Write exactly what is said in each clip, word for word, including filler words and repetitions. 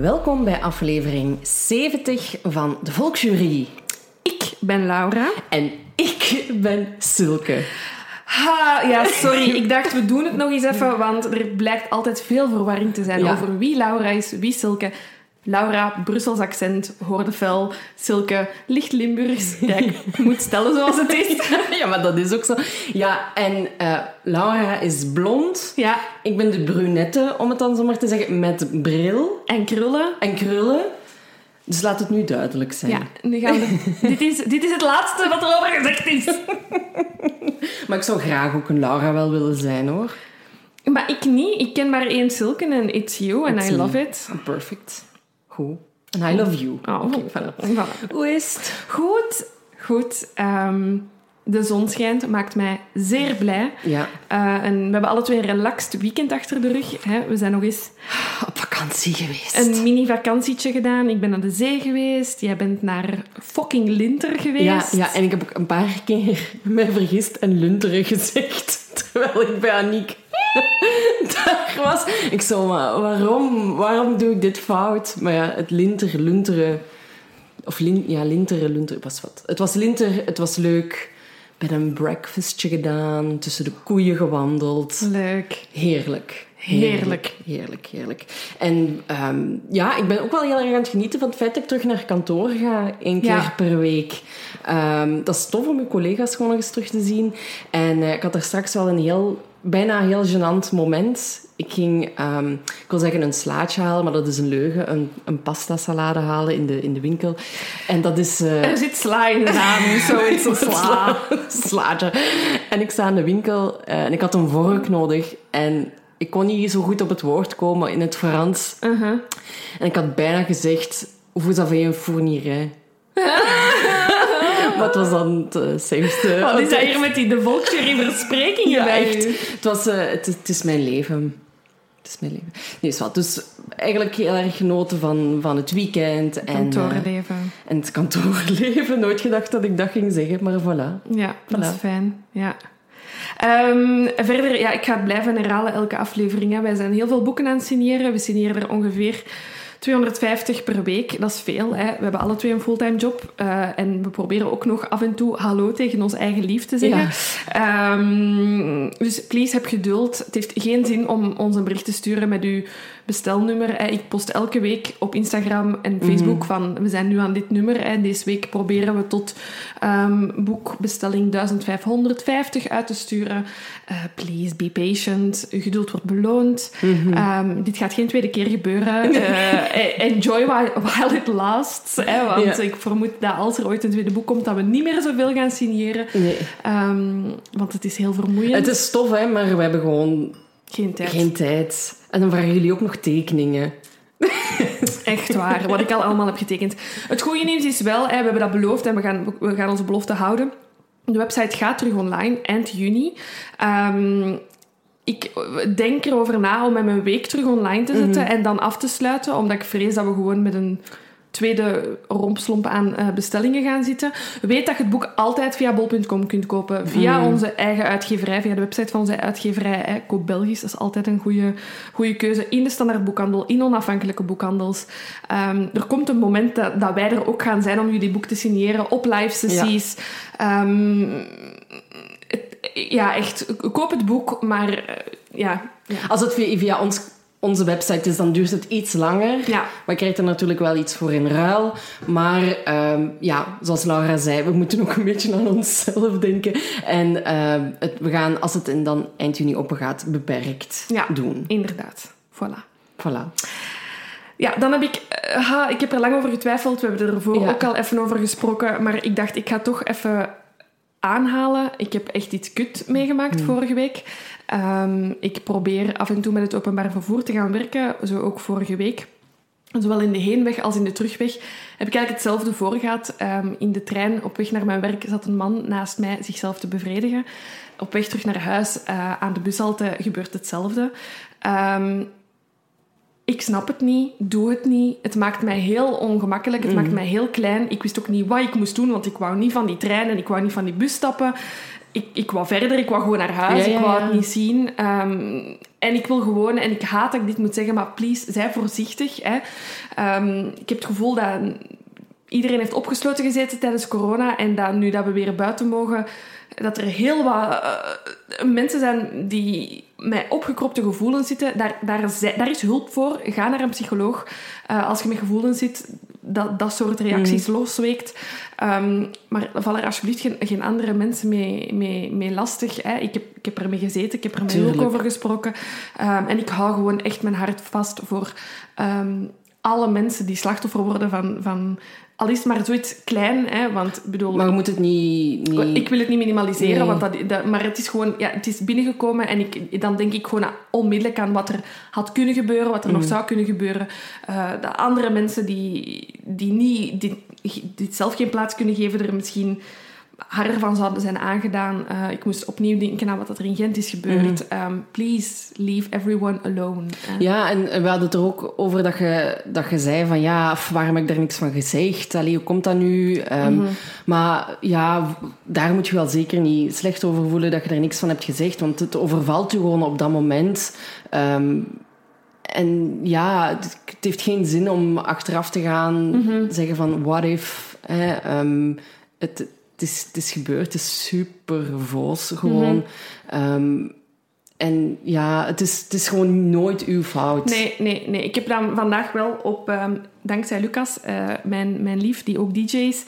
Welkom bij aflevering zeventig van de Volksjury. Ik ben Laura. En ik ben Silke. Ha, ja, sorry. Ik dacht, we doen het nog eens even, want er blijkt altijd veel verwarring te zijn ja. over wie Laura is, wie Silke. Laura, Brussels accent, hoorde fel. Silke, licht Limburgs. Kijk, moet stellen zoals het is. Ja, maar dat is ook zo. Ja, en uh, Laura is blond. Ja. Ik ben de brunette, om het dan zo maar te zeggen, met bril. En krullen. En krullen. Dus laat het nu duidelijk zijn. Ja, nu gaan we... dit, is, dit is het laatste wat er over gezegd is. Maar ik zou graag ook een Laura wel willen zijn, hoor. Maar ik niet. Ik ken maar één Silke en it's you and it's I me. Love it. Perfect. Goed. And I love you. Oh, okay. Okay. Voilà. Hoe is het? Goed. Goed. Um, de zon schijnt. Maakt mij zeer blij. Ja. Uh, en we hebben alle twee een relaxed weekend achter de rug. Hè, we zijn nog eens... op vakantie geweest. Een mini-vakantietje gedaan. Ik ben naar de zee geweest. Jij bent naar fucking Lunteren geweest. Ja, ja, en ik heb ook een paar keer mij vergist en Lunteren gezegd. Terwijl ik bij Aniek... daar was. Ik zo, maar waarom, waarom doe ik dit fout? Maar ja, het Linter, Lunteren... Of lin, ja, Linteren, Lunteren, was wat. Het was Linter, het was leuk. Ik ben een breakfastje gedaan, tussen de koeien gewandeld. Leuk. Heerlijk. Heerlijk. Heerlijk, heerlijk. heerlijk. En um, ja, ik ben ook wel heel erg aan het genieten van het feit dat ik terug naar kantoor ga. Eén keer ja. per week. Um, dat is tof om mijn collega's gewoon nog eens terug te zien. En uh, ik had daar straks wel een heel... bijna een heel gênant moment. Ik ging, um, ik wil zeggen een slaatje halen, maar dat is een leugen. Een, een pasta salade halen in de, in de winkel. En dat is... Uh... Er zit sla in de naam, zo is het sla. Slaatje. En ik sta aan de winkel uh, en ik had een vork nodig. En ik kon niet zo goed op het woord komen in het Frans. Uh-huh. En ik had bijna gezegd, vous avez un fourniré. Wat was dan het zeemste? Wat is dat hier met die de Volksjury versprekingen bij ja, het, was, uh, het, het is mijn leven. Het is mijn leven. Nee, is wat. Dus eigenlijk heel erg genoten van, van het weekend. Het kantoorleven. En, uh, en het kantoorleven. Nooit gedacht dat ik dat ging zeggen, maar voilà. Ja, dat voilà. Is fijn. Ja. Um, verder, ja, ik ga het blijven herhalen elke aflevering. Hè. Wij zijn heel veel boeken aan het signeren. We signeren er ongeveer... tweehonderdvijftig per week, dat is veel. Hè. We hebben alle twee een fulltime job. Uh, en we proberen ook nog af en toe hallo tegen ons eigen lief te zeggen. Ja. Um, dus please, heb geduld. Het heeft geen zin om ons een bericht te sturen met uw bestelnummer. Hè. Ik post elke week op Instagram en Facebook mm-hmm. van we zijn nu aan dit nummer. Hè. Deze week proberen we tot um, boekbestelling vijftienhonderdvijftig uit te sturen. Uh, please, be patient. Uw geduld wordt beloond. Mm-hmm. Um, dit gaat geen tweede keer gebeuren. Uh, Enjoy while it lasts. Hè, want ja. ik vermoed dat als er ooit een tweede boek komt, dat we niet meer zoveel gaan signeren. Nee. Um, want het is heel vermoeiend. Het is tof, hè, maar we hebben gewoon... Geen tijd. Geen tijd. En dan vragen jullie ook nog tekeningen. Echt waar, wat ik al allemaal heb getekend. Het goede nieuws is wel, hè, we hebben dat beloofd en we gaan, we gaan onze belofte houden. De website gaat terug online eind juni. Um, Ik denk erover na om met mijn week terug online te zetten mm-hmm. en dan af te sluiten. Omdat ik vrees dat we gewoon met een tweede rompslomp aan uh, bestellingen gaan zitten. Weet dat je het boek altijd via bol punt com kunt kopen. Via mm. onze eigen uitgeverij, via de website van onze uitgeverij. Hè. Koop Belgisch, dat is altijd een goede, goede keuze. In de standaardboekhandel, in onafhankelijke boekhandels. Um, er komt een moment dat, dat wij er ook gaan zijn om jullie boek te signeren. Op live-sessies. Ja. Um, Ja, echt. Koop het boek, maar ja. ja. Als het via, via ons, onze website is, dan duurt het iets langer. Ja. Maar je krijgt er natuurlijk wel iets voor in ruil. Maar um, ja, zoals Laura zei, we moeten ook een beetje aan onszelf denken. En um, het, we gaan, als het dan eind juni opengaat, beperkt ja, doen. Inderdaad. Voilà. Voilà. Ja, dan heb ik... Ha, ik heb er lang over getwijfeld. We hebben er ervoor ja. ook al even over gesproken. Maar ik dacht, ik ga toch even... aanhalen. Ik heb echt iets kut meegemaakt mm. vorige week. Um, ik probeer af en toe met het openbaar vervoer te gaan werken. Zo ook vorige week. Zowel in de heenweg als in de terugweg heb ik eigenlijk hetzelfde voor gehad. Um, in de trein op weg naar mijn werk zat een man naast mij zichzelf te bevredigen. Op weg terug naar huis uh, aan de bushalte gebeurt hetzelfde. Um, Ik snap het niet, doe het niet. Het maakt mij heel ongemakkelijk, het mm. maakt mij heel klein. Ik wist ook niet wat ik moest doen, want ik wou niet van die trein en ik wou niet van die bus stappen. Ik, ik wou verder, ik wou gewoon naar huis, ja, ja, ja. ik wou het niet zien. Um, En ik wil gewoon, en ik haat dat ik dit moet zeggen, maar please, zij voorzichtig. Hè. Um, ik heb het gevoel dat iedereen heeft opgesloten gezeten tijdens corona en dat nu dat we weer buiten mogen, dat er heel wat uh, mensen zijn die met opgekropte gevoelens zitten. Daar, daar, daar is hulp voor. Ga naar een psycholoog. Uh, als je met gevoelens zit, dat, dat soort reacties mm. losweekt. Um, maar val er alsjeblieft geen, geen andere mensen mee, mee, mee lastig. Hè. Ik heb, ik heb ermee gezeten, ik heb er met hulp over gesproken. Um, en ik hou gewoon echt mijn hart vast voor um, alle mensen die slachtoffer worden van... van al is het maar zoiets klein, hè, want bedoel... Maar je moet het niet... niet... Ik wil het niet minimaliseren, nee. want dat, dat, maar het is gewoon... Ja, het is binnengekomen en ik, dan denk ik gewoon onmiddellijk aan wat er had kunnen gebeuren, wat er mm. nog zou kunnen gebeuren. Uh, de andere mensen die, die, niet, die, die het zelf geen plaats kunnen geven, er misschien harder van zouden zijn aangedaan. Uh, ik moest opnieuw denken aan wat er in Gent is gebeurd. Mm. Um, please, leave everyone alone. Uh. Ja, en we hadden het er ook over dat je, dat je zei van ja, waarom heb ik daar niks van gezegd? Allee, hoe komt dat nu? Um, mm-hmm. Maar ja, daar moet je wel zeker niet slecht over voelen dat je daar niks van hebt gezegd, want het overvalt je gewoon op dat moment. Um, en ja, het, het heeft geen zin om achteraf te gaan mm-hmm. zeggen van what if? Eh, um, het... Het is, het is gebeurd, het is super voos gewoon. Mm-hmm. Um, en ja, het is, het is gewoon nooit uw fout. Nee, nee, nee. Ik heb dan vandaag wel op, um, dankzij Lucas, uh, mijn, mijn lief, die ook D J is,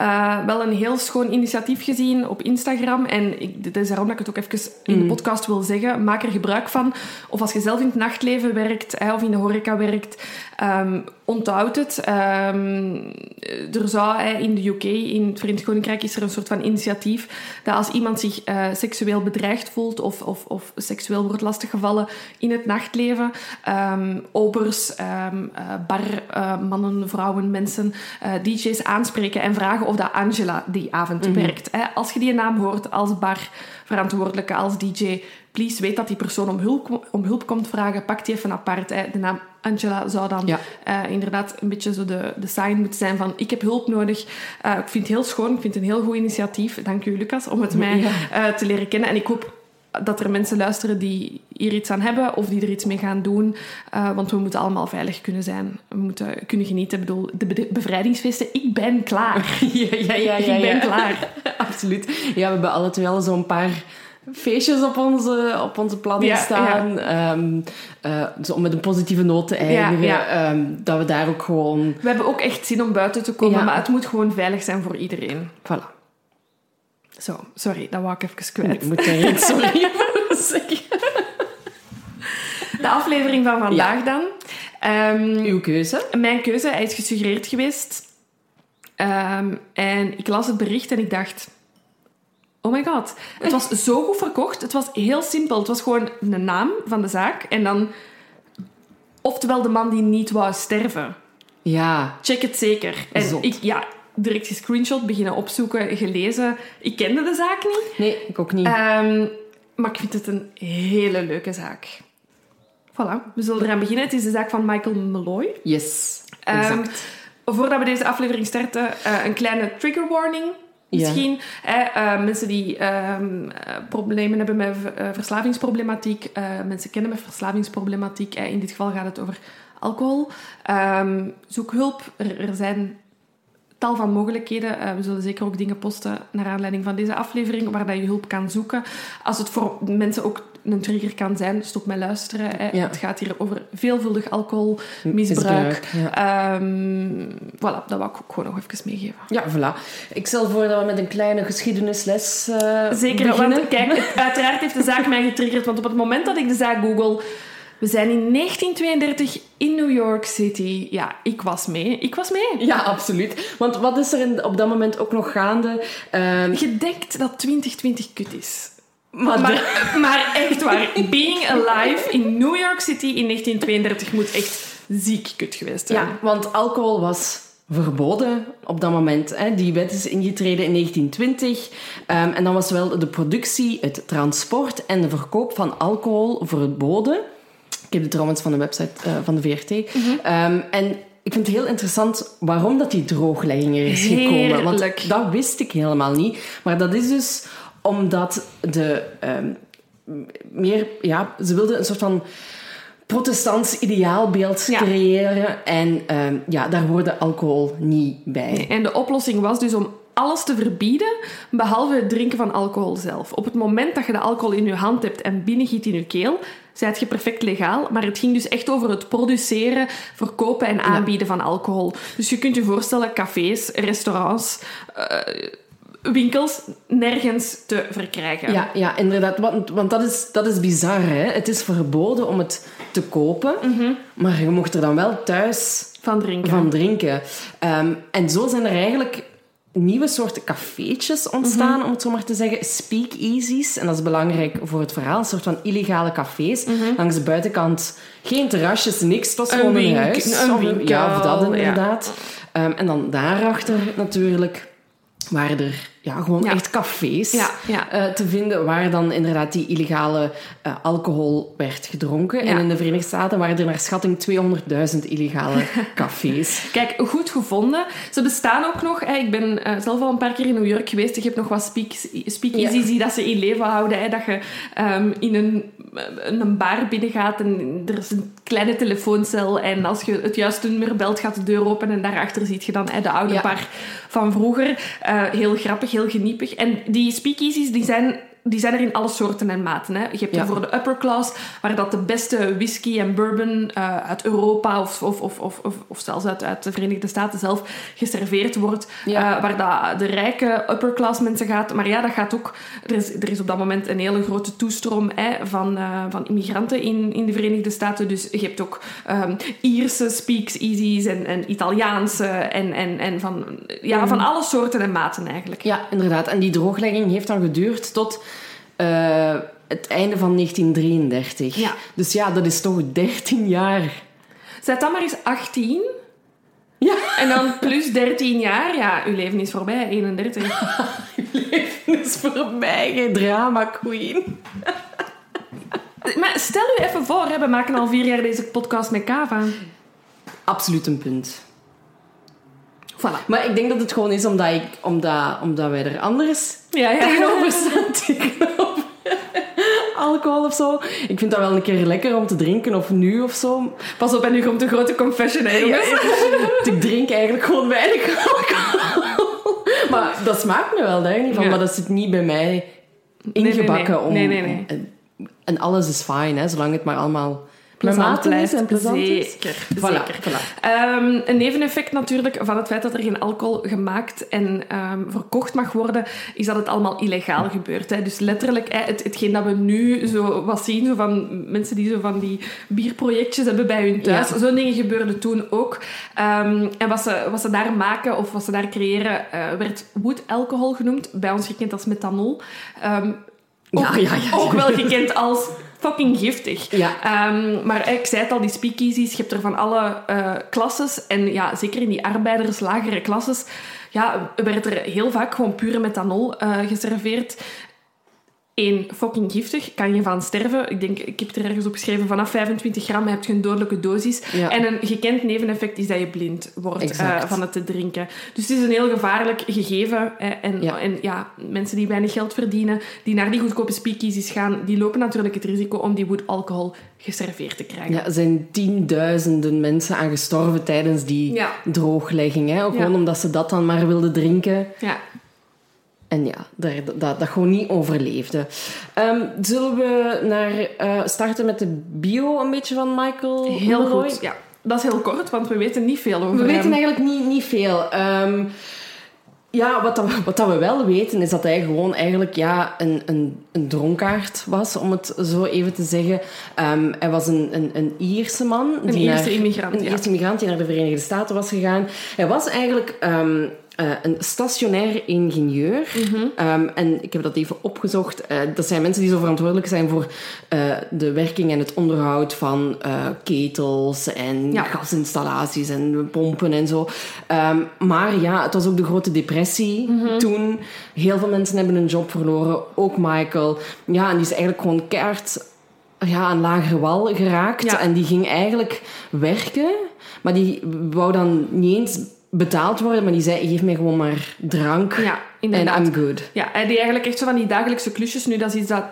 uh, wel een heel schoon initiatief gezien op Instagram. En ik, dat is daarom dat ik het ook even in de podcast wil zeggen. Maak er gebruik van. Of als je zelf in het nachtleven werkt, hè, of in de horeca werkt... Um, onthoud het. Um, er zou in de U K, in het Verenigd Koninkrijk, is er een soort van initiatief dat als iemand zich uh, seksueel bedreigd voelt of, of, of seksueel wordt lastiggevallen in het nachtleven, um, obers, um, uh, bar, uh, mannen, vrouwen, mensen, uh, D J's aanspreken en vragen of dat Angela die avond mm-hmm. werkt. Hè. Als je die naam hoort als barverantwoordelijke, als D J, please weet dat die persoon om hulp, om hulp komt vragen. Pak die even apart. Hè. De naam Angela zou dan ja. uh, inderdaad een beetje zo de, de sign moeten zijn van ik heb hulp nodig. Uh, ik vind het heel schoon. Ik vind het een heel goed initiatief. Dank u, Lucas, om het mij ja. uh, te leren kennen. En ik hoop dat er mensen luisteren die hier iets aan hebben of die er iets mee gaan doen. Uh, want we moeten allemaal veilig kunnen zijn. We moeten kunnen genieten. Ik bedoel, de be- bevrijdingsfeesten, ik ben klaar. ja, ja, ja, ja, ik ben ja. klaar. Absoluut. Ja, we hebben alle twee al zo'n paar... feestjes op onze, op onze plannen ja, staan. Ja. Um, uh, dus om met een positieve noot te eindigen. Ja, ja. Um, dat we daar ook gewoon... We hebben ook echt zin om buiten te komen, ja. maar het moet gewoon veilig zijn voor iedereen. Voilà. Zo, sorry, dat wou ik even kwijt. Ik moet er iets sorry voor zeggen. De aflevering van vandaag ja. dan. Um, Uw keuze? Mijn keuze, hij is gesuggereerd geweest. Um, en ik las het bericht en ik dacht... Oh my god. Het was zo goed verkocht. Het was heel simpel. Het was gewoon een naam van de zaak. En dan... Oftewel de man die niet wou sterven. Ja. Check het zeker. En Zot. ik... Ja, direct gescreenshot, beginnen opzoeken, gelezen. Ik kende de zaak niet. Nee, ik ook niet. Um, maar ik vind het een hele leuke zaak. Voilà. We zullen eraan beginnen. Het is de zaak van Michael Malloy. Yes. Exact. Um, voordat we deze aflevering starten, uh, een kleine trigger warning... Misschien ja. hè, uh, mensen die uh, problemen hebben met uh, verslavingsproblematiek. Uh, mensen kennen met verslavingsproblematiek. Uh, in dit geval gaat het over alcohol. Um, zoek hulp. Er, er zijn tal van mogelijkheden. Uh, we zullen zeker ook dingen posten naar aanleiding van deze aflevering waar dat je hulp kan zoeken. Als het voor mensen ook een trigger kan zijn, stop met luisteren. Hè. Ja. Het gaat hier over veelvuldig alcoholmisbruik. Ja. Um, voilà, dat wou ik ook gewoon nog even meegeven. Ja, voilà. Ik stel voor dat we met een kleine geschiedenisles uh, Zeker, beginnen. Want kijk, uiteraard heeft de zaak mij getriggerd, want op het moment dat ik de zaak google... We zijn in negentien tweeëndertig in New York City. Ja, ik was mee. Ik was mee. Ja, absoluut. Want wat is er in, op dat moment ook nog gaande? Uh... Je denkt dat twintig twintig kut is. Maar, maar, maar echt waar. Being alive in New York City in negentien tweeëndertig moet echt ziek kut geweest zijn. Ja, want alcohol was... verboden op dat moment. Hè. Die wet is ingetreden in negentien twintig. Um, en dan was wel de productie, het transport en de verkoop van alcohol verboden. Ik heb dit trouwens van de website uh, van de V R T. Mm-hmm. Um, en ik vind het heel interessant waarom dat die drooglegging er is gekomen. Heerlijk. Want dat wist ik helemaal niet. Maar dat is dus omdat de... Um, meer, ja, ze wilden een soort van protestants ideaalbeeld ja. creëren. En uh, ja, daar hoorde alcohol niet bij. Nee, en de oplossing was dus om alles te verbieden, behalve het drinken van alcohol zelf. Op het moment dat je de alcohol in je hand hebt en binnengiet in je keel, zijt je perfect legaal. Maar het ging dus echt over het produceren, verkopen en aanbieden ja. van alcohol. Dus je kunt je voorstellen, cafés, restaurants, Uh, winkels nergens te verkrijgen. Ja, ja inderdaad. Want, want dat, is, dat is bizar, hè. Het is verboden om het te kopen, mm-hmm. maar je mocht er dan wel thuis van drinken. Van drinken. Um, en zo zijn er eigenlijk nieuwe soorten cafeetjes ontstaan, mm-hmm. om het zo maar te zeggen. Speakeasies. En dat is belangrijk voor het verhaal. Een soort van illegale cafés. Mm-hmm. Langs de buitenkant geen terrasjes, niks. Dat is gewoon een huis. Een winkel. Ja, of dat inderdaad. Ja. Um, en dan daarachter natuurlijk waren er ja, gewoon ja. echt cafés ja, ja. Uh, te vinden waar dan inderdaad die illegale uh, alcohol werd gedronken. Ja. En in de Verenigde Staten waren er naar schatting tweehonderdduizend illegale cafés. Kijk, goed gevonden. Ze bestaan ook nog. Hè. Ik ben uh, zelf al een paar keer in New York geweest. Je hebt nog wat speakeasies speak ja. die dat ze in leven houden. Hè. Dat je um, in een, een bar binnengaat en er is een kleine telefooncel. En als je het juiste nummer belt, gaat de deur open. En daarachter zie je dan hè, de oude ja. bar van vroeger. Uh, heel grappig. Heel geniepig. En die speakeasies, die zijn, die zijn er in alle soorten en maten. Hè. Je hebt ja. voor de upper class, waar dat de beste whisky en bourbon uh, uit Europa of, of, of, of, of zelfs uit, uit de Verenigde Staten zelf geserveerd wordt. Ja. Uh, waar dat de rijke upper class mensen gaat. Maar ja, dat gaat ook. Er is, er is op dat moment een hele grote toestroom hè, van, uh, van immigranten in, in de Verenigde Staten. Dus je hebt ook um, Ierse speakeasies en, en Italiaanse en, en, en van, ja, mm. van alle soorten en maten eigenlijk. Ja, inderdaad. En die drooglegging heeft dan geduurd tot Uh, het einde van negentien drieëndertig. Ja. Dus ja, dat is toch dertien jaar. Zet dan maar eens achttien. Ja. En dan plus dertien jaar. Ja, uw leven is voorbij. eenendertig. Uw leven is voorbij. Geen drama, queen. Maar stel u even voor, hè, we maken al vier jaar deze podcast met Kava. Absoluut een punt. Voilà. Maar ik denk dat het gewoon is omdat, ik, omdat, omdat wij er anders ja, ja. tegenover staan. Tegenover alcohol of zo. Ik vind dat wel een keer lekker om te drinken, of nu of zo. Pas op, en nu komt de grote confession, hè, jongens. Ja, ik, ik drink eigenlijk gewoon weinig alcohol. Maar dat smaakt me wel, denk ik. Ja. Maar dat zit niet bij mij ingebakken. Nee, nee, nee. Om, nee, nee, nee. En alles is fijn, hè, zolang het maar allemaal plezant blijft en plezant is. Zeker, voilà, zeker. Voilà. Um, een neveneffect natuurlijk van het feit dat er geen alcohol gemaakt en um, verkocht mag worden, is dat het allemaal illegaal gebeurt. Hè. Dus letterlijk, hè, het, hetgeen dat we nu zo wat zien, zo van mensen die zo van die bierprojectjes hebben bij hun thuis, ja. zo'n dingen gebeurden toen ook. Um, en wat ze, wat ze daar maken of wat ze daar creëren, uh, werd wood alcohol genoemd, bij ons gekend als methanol. Um, ook, ja, ja, ja, ja. ook wel gekend als fucking giftig. Ja. Um, maar ik zei het al, die speakeasies, je hebt er van alle uh, klasses. En ja, zeker in die arbeiders, lagere klasses, ja, werd er heel vaak gewoon pure methanol uh, geserveerd. Eén, fucking giftig. Kan je van sterven. Ik denk, ik heb het er ergens op geschreven, vanaf vijfentwintig gram heb je een dodelijke dosis. Ja. En een gekend neveneffect is dat je blind wordt uh, van het te drinken. Dus het is een heel gevaarlijk gegeven. Hè. En, ja. en ja, mensen die weinig geld verdienen, die naar die goedkope speakeasies gaan, die lopen natuurlijk het risico om die wood alcohol geserveerd te krijgen. Ja, er zijn tienduizenden mensen aan gestorven tijdens die ja. drooglegging. Hè. Ook ja. gewoon omdat ze dat dan maar wilden drinken. Ja. En ja, dat, dat, dat gewoon niet overleefde. Um, zullen we naar, uh, starten met de bio een beetje van Michael Malloy? Heel goed, ja. Dat is heel kort, want we weten niet veel over We hem. weten eigenlijk niet, niet veel. Um, ja, wat, dat, wat dat we wel weten, is dat hij gewoon eigenlijk ja, een, een, een dronkaard was, om het zo even te zeggen. Um, hij was een, een, een Ierse man. Een die Ierse naar, immigrant, Een ja. Ierse immigrant die naar de Verenigde Staten was gegaan. Hij was eigenlijk Um, Uh, een stationair ingenieur. Mm-hmm. Um, en ik heb dat even opgezocht. Uh, dat zijn mensen die zo verantwoordelijk zijn voor uh, de werking en het onderhoud van uh, ketels en ja. gasinstallaties en pompen en zo. Um, maar ja, het was ook de Grote Depressie mm-hmm. toen. Heel veel mensen hebben hun job verloren. Ook Michael. Ja, en die is eigenlijk gewoon keihard ja, aan lagere wal geraakt. Ja. En die ging eigenlijk werken. Maar die wou dan niet eens betaald worden, maar die zei, geef mij gewoon maar drank ja. inderdaad. En I'm good. Ja, en die eigenlijk echt zo van die dagelijkse klusjes. Nu, dat is iets dat...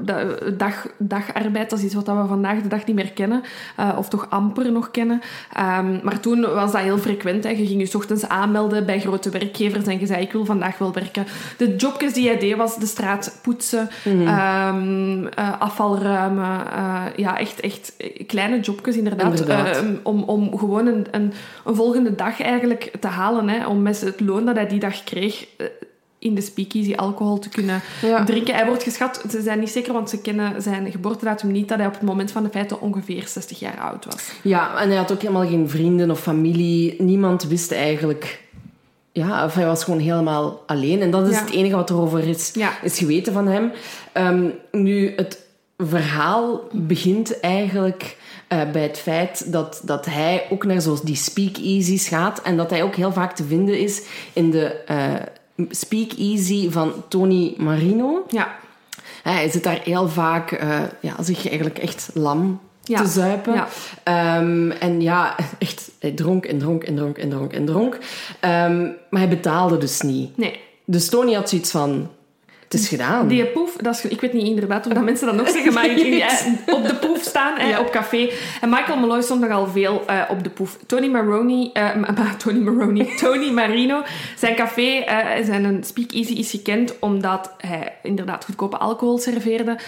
dat dag, dagarbeid, dat is iets wat we vandaag de dag niet meer kennen. Uh, of toch amper nog kennen. Um, maar toen was dat heel frequent. Hè. Je ging je ochtends aanmelden bij grote werkgevers. En je zei, ik wil vandaag wel werken. De jobjes die jij deed, was de straat poetsen. Mm-hmm. Um, uh, afval ruimen. Uh, ja, echt, echt kleine jobjes, inderdaad. inderdaad. Um, om, om gewoon een, een, een volgende dag eigenlijk te halen. Hè, om met het loon dat hij die dag kreeg... in de speakeasy alcohol te kunnen ja. drinken. Hij wordt geschat, ze zijn niet zeker, want ze kennen zijn geboortedatum niet, dat hij op het moment van de feiten ongeveer zestig jaar oud was. Ja, en hij had ook helemaal geen vrienden of familie. Niemand wist eigenlijk... Ja, of hij was gewoon helemaal alleen. En dat is ja. het enige wat erover is, ja. is geweten van hem. Um, nu, het verhaal begint eigenlijk... Uh, bij het feit dat, dat hij ook naar zoals die speakeasies gaat en dat hij ook heel vaak te vinden is in de uh, speakeasy van Tony Marino. Ja. Uh, hij zit daar heel vaak uh, ja, zich eigenlijk echt lam ja. te zuipen. Ja. Um, en ja, echt, hij dronk en dronk en dronk en dronk en dronk. Um, maar hij betaalde dus niet. Nee. Dus Tony had zoiets van... Het is gedaan. Die proef, dat is, ik weet niet inderdaad of dat mensen dat nog zeggen, maar ik ging eh, op de proef staan, eh, ja. op café. En Michael Malloy stond nogal veel eh, op de proef. Tony Maroni, eh, Tony Maroni, Tony Marino, zijn café, eh, zijn speakeasy is gekend omdat hij inderdaad goedkope alcohol serveerde,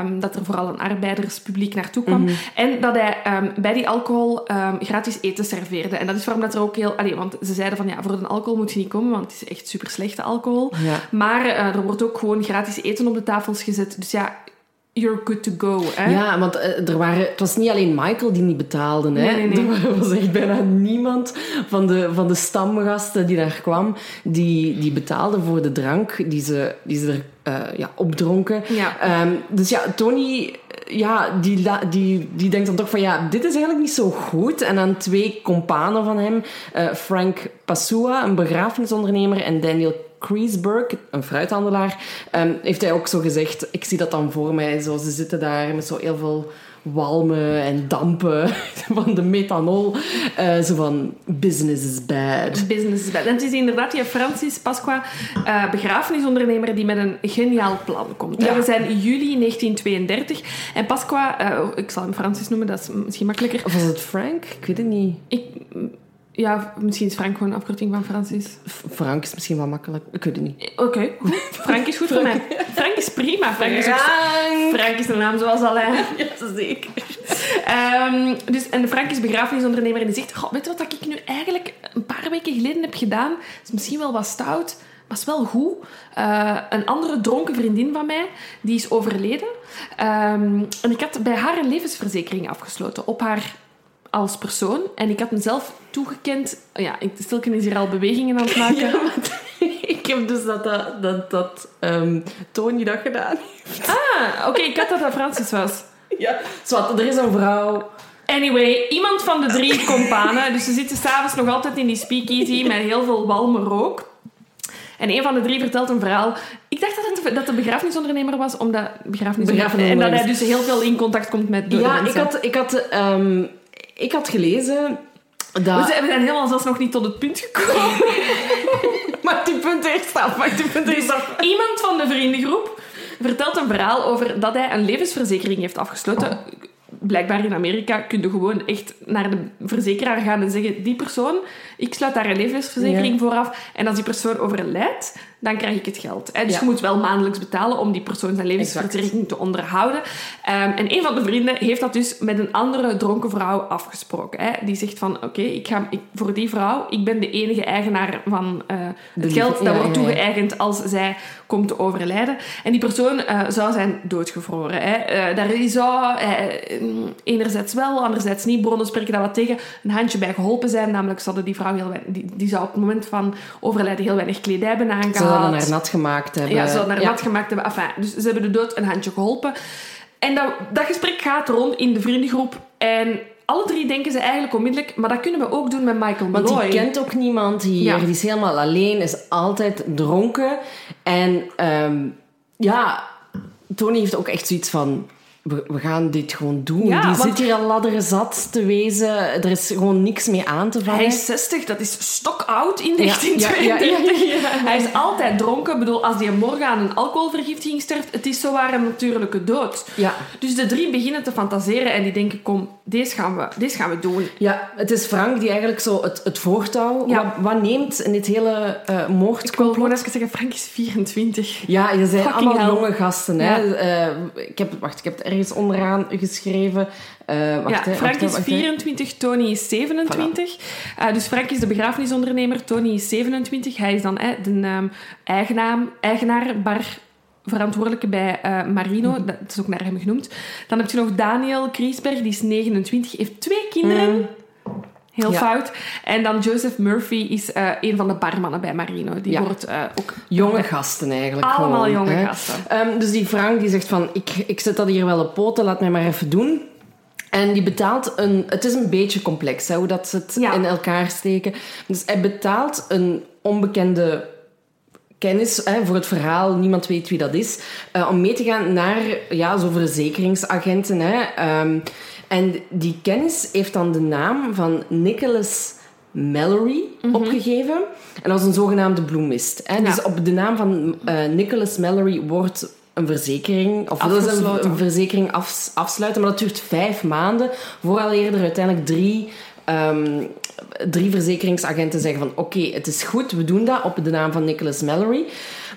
um, dat er vooral een arbeiderspubliek naartoe kwam, mm-hmm. en dat hij um, bij die alcohol um, gratis eten serveerde. En dat is waarom dat er ook heel... Allee, want ze zeiden van, ja, voor de alcohol moet je niet komen, want het is echt super slechte alcohol. Ja. Maar uh, er wordt ook ook gewoon gratis eten op de tafels gezet. Dus ja, you're good to go. Hè? Ja, want er waren, het was niet alleen Michael die niet betaalde. Hè? Nee, nee, nee. Er was echt bijna niemand van de, van de stamgasten die daar kwam, die, die betaalde voor de drank die ze, die ze er uh, ja, opdronken. Ja. Um, dus ja, Tony... Ja, die, la- die, die denkt dan toch van... Ja, dit is eigenlijk niet zo goed. En dan twee kompanen van hem. Uh, Frank Pasqua, een begrafenisondernemer. En Daniel Kriesberg, een fruithandelaar. Um, heeft hij ook zo gezegd... Ik zie dat dan voor mij. Zo, ze zitten daar met zo heel veel walmen en dampen van de methanol. Uh, zo van... Business is bad. Business is bad. En het is inderdaad die Francis Pasqua, uh, begrafenisondernemer... die met een geniaal plan komt. Ja. We zijn in juli negentien tweeëndertig... En Pasqua, uh, ik zal hem Francis noemen, dat is misschien makkelijker. Of was het Frank? Ik weet het niet. Ik, ja, misschien is Frank gewoon een afkorting van Francis. Frank is misschien wel makkelijk. Ik weet het niet. Oké, okay. Frank is goed Frank. voor mij. Frank is prima. Frank is, ook, Frank is de naam zoals Alain. Ja, zeker. Um, dus, en Frank is begrafenisondernemer en die zegt... Goh, weet je wat ik nu eigenlijk een paar weken geleden heb gedaan? Dat is misschien wel wat stout... Maar het is wel goed. Uh, een andere dronken vriendin van mij, die is overleden. Um, en ik had bij haar een levensverzekering afgesloten. Op haar als persoon. En ik had mezelf toegekend... Ja, Silke is hier al bewegingen aan het maken. Ja, maar ik heb dus dat, dat, dat, dat um, Tony dat gedaan heeft. Ah, oké. Okay, ik had dat dat Francis was. Ja, zwart. Er is een vrouw... Anyway, iemand van de drie kompanen. Dus ze zitten s'avonds nog altijd in die speakeasy met heel veel walme rook. En een van de drie vertelt een verhaal. Ik dacht dat het dat de begrafenisondernemer was, omdat begrafenisondernemer en dat hij dus heel veel in contact komt met dode ja, mensen. Ja, ik had, ik had, um, ik had gelezen dat... We zijn, we zijn helemaal zelfs nog niet tot het punt gekomen. Maak die punt eerst af, maak die punt eerst af. Dus iemand van de vriendengroep vertelt een verhaal over dat hij een levensverzekering heeft afgesloten. Oh. Blijkbaar in Amerika kun je gewoon echt naar de verzekeraar gaan en zeggen... Die persoon, ik sluit daar een levensverzekering ja. voor af. En als die persoon overlijdt, dan krijg ik het geld. Hè? Dus ja. je moet wel maandelijks betalen om die persoon zijn levensverzekering exact. te onderhouden. Um, en een van de vrienden heeft dat dus met een andere dronken vrouw afgesproken. Hè? Die zegt van, oké, okay, ik ga ik, voor die vrouw... Ik ben de enige eigenaar van uh, het geld dat ja, wordt ja, toegeëigend ja. als zij komt te overlijden. En die persoon uh, zou zijn doodgevroren. Hè? Uh, daar zou... Uh, enerzijds wel, anderzijds niet. Bronnen spreken daar wat tegen. Een handje bij geholpen zijn. Namelijk hadden die vrouw heel weinig, die, die zou op het moment van overlijden heel weinig kledij hebben aangehaald. Ze zouden haar nat gemaakt hebben. Ja, ze zouden haar ja. nat gemaakt hebben. Enfin, dus ze hebben de dood een handje geholpen. En dat, dat gesprek gaat rond in de vriendengroep. En alle drie denken ze eigenlijk onmiddellijk... Maar dat kunnen we ook doen met Michael Malloy. Want die kent ook niemand hier. Ja. Die is helemaal alleen. Is altijd dronken. En um, ja, Tony heeft ook echt zoiets van... We, we gaan dit gewoon doen. Ja, die zit hier al ladderen zat te wezen. Er is gewoon niks mee aan te vangen. Hij is zestig, dat is stokoud in negentien tweeëndertig. Ja, ja, ja, ja, ja. Hij is altijd dronken. Ik bedoel, als hij morgen aan een alcoholvergiftiging sterft, het is zowaar een natuurlijke dood. Ja. Dus de drie beginnen te fantaseren en die denken, kom, deze gaan we, deze gaan we doen. Ja, het is Frank die eigenlijk zo het, het voortouw... Ja. Wat, wat neemt in dit hele uh, moordcomplot? Ik wil gewoon even zeggen, Frank is vierentwintig. Ja, je zijn fucking allemaal jonge gasten. Hè? Ja. Uh, ik heb, wacht, ik heb het ergens onderaan geschreven. Uh, wacht, ja, hè, Frank wacht, is wacht, vierentwintig, hè. Tony is zevenentwintig. Voilà. Uh, dus Frank is de begrafenisondernemer, Tony is zevenentwintig. Hij is dan eh, de um, eigenaar, eigenaar bar... verantwoordelijke bij uh, Marino. Dat is ook naar hem genoemd. Dan heb je nog Daniel Kriesberg, die is negenentwintig, heeft twee kinderen. Mm. Heel ja. fout. En dan Joseph Murphy is uh, een van de barmannen bij Marino. Die ja. wordt uh, ook... Jonge gasten eigenlijk. Allemaal gewoon, jonge hè? gasten. Um, dus die Frank die zegt van, ik, ik zet dat hier wel op poten, laat mij maar even doen. En die betaalt een... Het is een beetje complex, hè, hoe dat ze het ja. in elkaar steken. Dus hij betaalt een onbekende... kennis hè, voor het verhaal, niemand weet wie dat is, uh, om mee te gaan naar ja, zo verzekeringsagenten. Hè. Um, en die kennis heeft dan de naam van Nicolas Mallory mm-hmm. opgegeven. En dat is een zogenaamde bloemist. Hè. Ja. Dus op de naam van uh, Nicolas Mallory wordt een verzekering, of willen ze een, een verzekering af, afsluiten, maar dat duurt vijf maanden, vooral eerder uiteindelijk drie... Um, drie verzekeringsagenten zeggen van oké, okay, het is goed, we doen dat op de naam van Nicolas Mallory.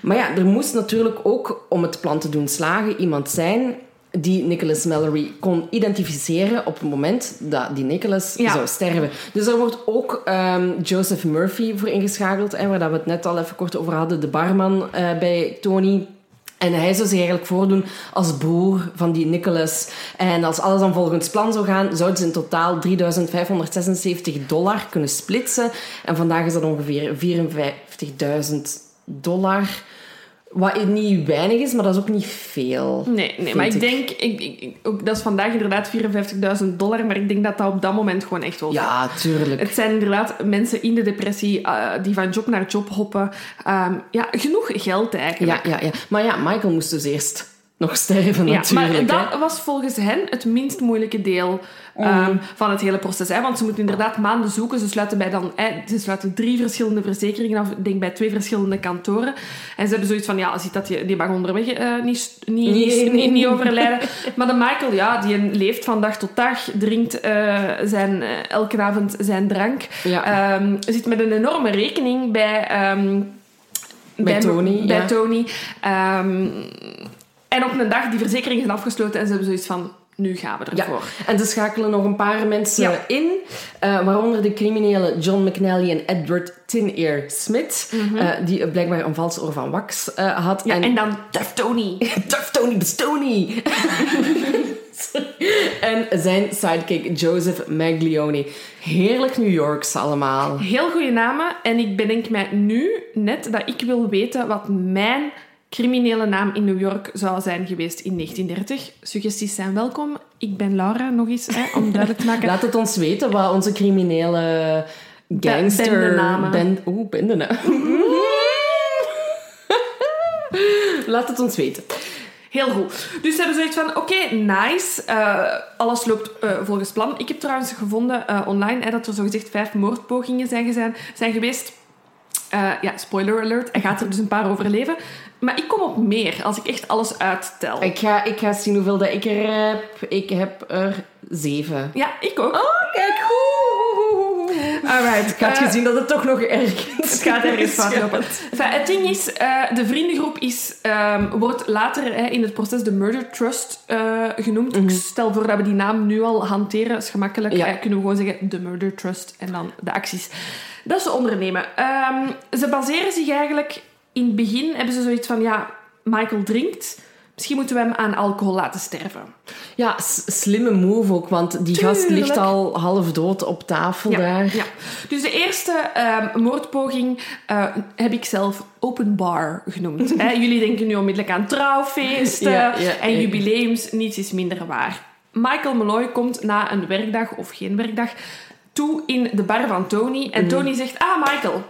Maar ja, er moest natuurlijk ook, om het plan te doen slagen, iemand zijn die Nicolas Mallory kon identificeren op het moment dat die Nicolas ja. zou sterven. Dus er wordt ook um, Joseph Murphy voor ingeschakeld, en waar dat we het net al even kort over hadden, de barman uh, bij Tony. En hij zou zich eigenlijk voordoen als broer van die Nicolas. En als alles dan volgens plan zou gaan, zouden ze in totaal drieduizend vijfhonderdzesenzeventig dollar kunnen splitsen. En vandaag is dat ongeveer vierenvijftigduizend dollar. Wat niet weinig is, maar dat is ook niet veel. Nee, nee maar ik, ik. denk... Ik, ik, ook, dat is vandaag inderdaad vierenvijftigduizend dollar, maar ik denk dat dat op dat moment gewoon echt wel... Ja, tuurlijk. Het zijn inderdaad mensen in de depressie uh, die van job naar job hoppen. Um, ja, genoeg geld eigenlijk. Ja, ja, ja. Maar ja, Michael moest dus eerst nog sterven ja, natuurlijk. Maar dat hè. was volgens hen het minst moeilijke deel um, mm. van het hele proces. Hè? Want ze moeten inderdaad maanden zoeken. Ze sluiten, bij dan, hè, ze sluiten drie verschillende verzekeringen af. Ik denk bij twee verschillende kantoren. En ze hebben zoiets van, ja, ziet dat die, die mag onderweg uh, niet, niet, nee, niet, nee. niet overlijden. Maar de Michael, ja, die leeft van dag tot dag. Drinkt uh, zijn, uh, elke avond zijn drank. Ja. Um, zit met een enorme rekening bij, um, bij, bij Tony. Bij ja. Tony. Um, En op een dag, die verzekeringen zijn afgesloten en ze hebben zoiets van, nu gaan we ervoor. Ja. En ze schakelen nog een paar mensen ja. in, uh, waaronder de criminelen John McNally en Edward Tin ear Smith, mm-hmm. uh, die blijkbaar een vals oor van wax uh, had. Ja, en, en dan Duff Tony. Duff Tony Bestony. En zijn sidekick Joseph Maglioni. Heerlijk New Yorks allemaal. Heel goede namen. En ik bedenk mij nu net dat ik wil weten wat mijn... criminele naam in New York zou zijn geweest in negentien dertig. Suggesties zijn welkom. Ik ben Laura, nog eens, hè, om duidelijk te maken. Laat het ons weten wat onze criminele gangster... Bendenamen. Ben, Oeh, bendenamen. Laat het ons weten. Heel goed. Dus ze hebben zoiets van, oké, okay, nice. Uh, alles loopt uh, volgens plan. Ik heb trouwens gevonden uh, online hè, dat er zogezegd vijf moordpogingen zijn, zijn, zijn geweest... Uh, ja, spoiler alert. Hij gaat er dus een paar overleven. Maar ik kom op meer, als ik echt alles uittel. Ik ga, ik ga zien hoeveel dat ik er heb. Ik heb er zeven. Ja, ik ook. Oh, kijk, goed. Alright. Ik had uh, gezien dat het toch nog ergens... Het gaat ergens fout lopen. Enfin, het ding is, uh, de vriendengroep is, um, wordt later uh, in het proces de Murder Trust uh, genoemd. Mm-hmm. Ik stel voor dat we die naam nu al hanteren. Dat is gemakkelijk. Ja. Uh, kunnen we gewoon zeggen de Murder Trust en dan de acties dat ze ondernemen. Um, ze baseren zich eigenlijk... In het begin hebben ze zoiets van... Ja, Michael drinkt. Misschien moeten we hem aan alcohol laten sterven. Ja, s- slimme move ook. Want die Tuurlijk. gast ligt al half dood op tafel ja, daar. Ja. Dus de eerste um, moordpoging uh, heb ik zelf open bar genoemd. Hè? Jullie denken nu onmiddellijk aan trouwfeesten ja, ja, en jubileums. Niets is minder waar. Michael Malloy komt na een werkdag of geen werkdag... toe in de bar van Tony. En Tony zegt... Ah, Michael,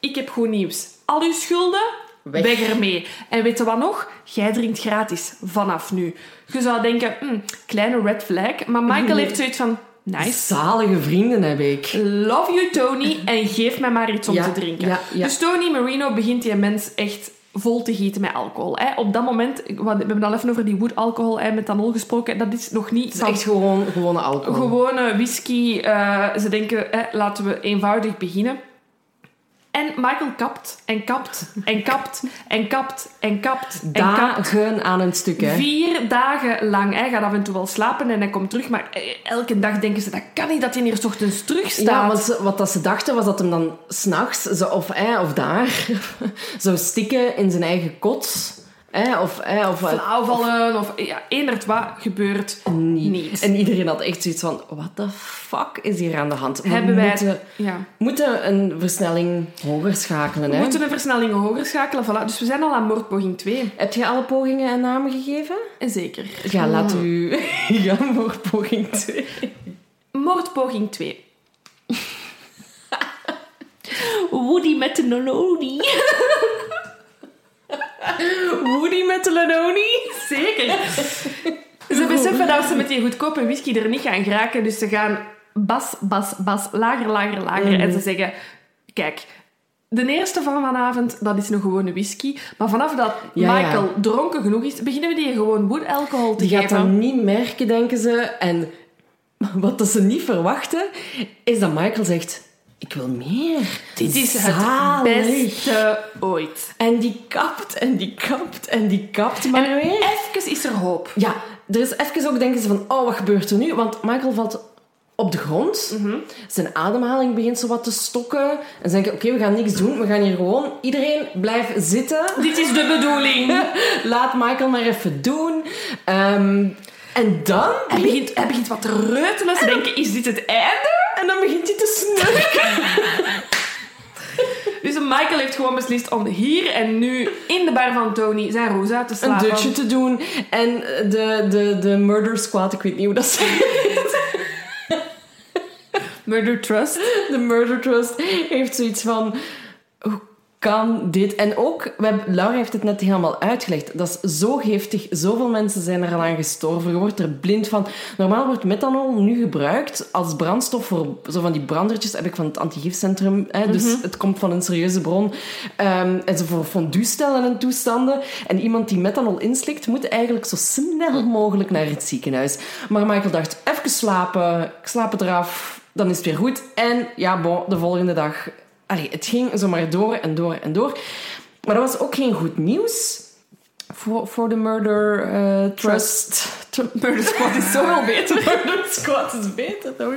ik heb goed nieuws. Al uw schulden Weg. Weg ermee. En weet je wat nog? Jij drinkt gratis. Vanaf nu. Je zou denken, mm, kleine red flag. Maar Michael heeft zoiets van... Nice. Zalige vrienden heb ik. Love you, Tony. En geef mij maar iets om ja, te drinken. Ja, ja. Dus Tony Marino begint die mens echt vol te gieten met alcohol. Hè. Op dat moment... We hebben het al even over die wood alcohol en methanol gesproken. Dat is nog niet... Het is van, echt gewoon gewone alcohol. Gewone whisky. Uh, ze denken, hè, laten we eenvoudig beginnen. En Michael kapt en kapt en kapt en kapt en kapt en kapt. Dagen aan een stuk, hè. Vier dagen lang. Hij gaat af en toe wel slapen en hij komt terug. Maar elke dag denken ze, dat kan niet dat hij hier 's ochtends terug staat. Ja, want ze, wat dat ze dachten was dat hem dan 's nachts of, eh, of daar zou stikken in zijn eigen kot. Eh, of, eh, of flauwvallen, of, of ja, eenderd wat gebeurt niet. Niets. En iedereen had echt zoiets van, what the fuck is hier aan de hand? We Hebben moeten, wij, ja. moeten een versnelling hoger schakelen. We hè? moeten een versnelling hoger schakelen, voilà. Dus we zijn al aan moordpoging twee. Heb jij alle pogingen en namen gegeven? Zeker. Ja, laat ja. u... Ja, moordpoging twee. Moordpoging twee. Woody met de Noloni. Woody met de Lenoni? Zeker. Ze beseffen dat ze met die goedkope whisky er niet gaan geraken. Dus ze gaan bas, bas, bas, lager, lager, lager. Mm. En ze zeggen, kijk, de eerste van vanavond, dat is een gewone whisky. Maar vanaf dat ja, Michael ja. dronken genoeg is, beginnen we die gewoon wood alcohol te die geven. Die gaat dat niet merken, denken ze. En wat dat ze niet verwachten, is dat Michael zegt... Ik wil meer. Dit is het beste ooit. En die kapt, en die kapt, en die kapt maar en weer. Even is er hoop. Ja, er is even ook denken ze van, oh, wat gebeurt er nu? Want Michael valt op de grond. Mm-hmm. Zijn ademhaling begint zo wat te stokken. En ze denken, oké, okay, we gaan niks doen. We gaan hier gewoon... Iedereen, blijf zitten. Dit is de bedoeling. Laat Michael maar even doen. Um, en dan... Hij begint, hij begint wat te reutelen. Ze denken, is dit het einde? En dan begint hij te snurken. Dus Michael heeft gewoon beslist om hier en nu in de bar van Tony zijn roos uit te slaan. Een dutje te doen. En de, de, de murder squad, ik weet niet hoe dat ze heet. Murder Trust. De Murder Trust heeft zoiets van... Hoe kan dit? En ook, we hebben, Laura heeft het net helemaal uitgelegd. Dat is zo giftig. Zoveel mensen zijn er al aan gestorven. Je wordt er blind van. Normaal wordt methanol nu gebruikt als brandstof voor zo van die brandertjes. Heb ik van het antigifcentrum. Hè, dus mm-hmm. het komt van een serieuze bron. Um, en ze voor fondue-stellen en toestanden. En iemand die methanol inslikt, moet eigenlijk zo snel mogelijk naar het ziekenhuis. Maar Michael dacht, even slapen. Ik slaap het eraf. Dan is het weer goed. En ja, bon, de volgende dag... Allee, het ging zomaar door en door en door. Maar dat was ook geen goed nieuws voor, voor de Murder uh, Trust. Trust. Murder Squad is zoveel beter. Murder Squad is beter, toch?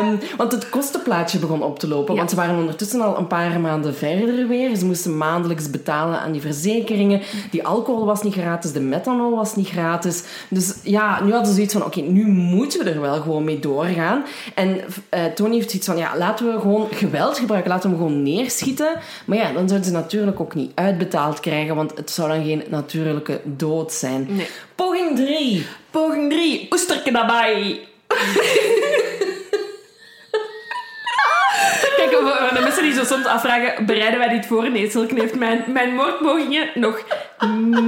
Um, want het kostenplaatje begon op te lopen. Ja. Want ze waren ondertussen al een paar maanden verder weer. Ze moesten maandelijks betalen aan die verzekeringen. Die alcohol was niet gratis. De methanol was niet gratis. Dus ja, nu hadden ze zoiets van... Oké, okay, nu moeten we er wel gewoon mee doorgaan. En uh, Tony heeft zoiets van... Ja, laten we gewoon geweld gebruiken. Laten we hem gewoon neerschieten. Maar ja, dan zouden ze natuurlijk ook niet uitbetaald krijgen. Want het zou dan geen... natuurlijke dood zijn. Nee. Poging drie. Poging drie. Oesterkedabai. Kijk, de mensen die zo soms afvragen, bereiden wij dit voor? Nee, Silke heeft mijn, mijn moordpogingen nog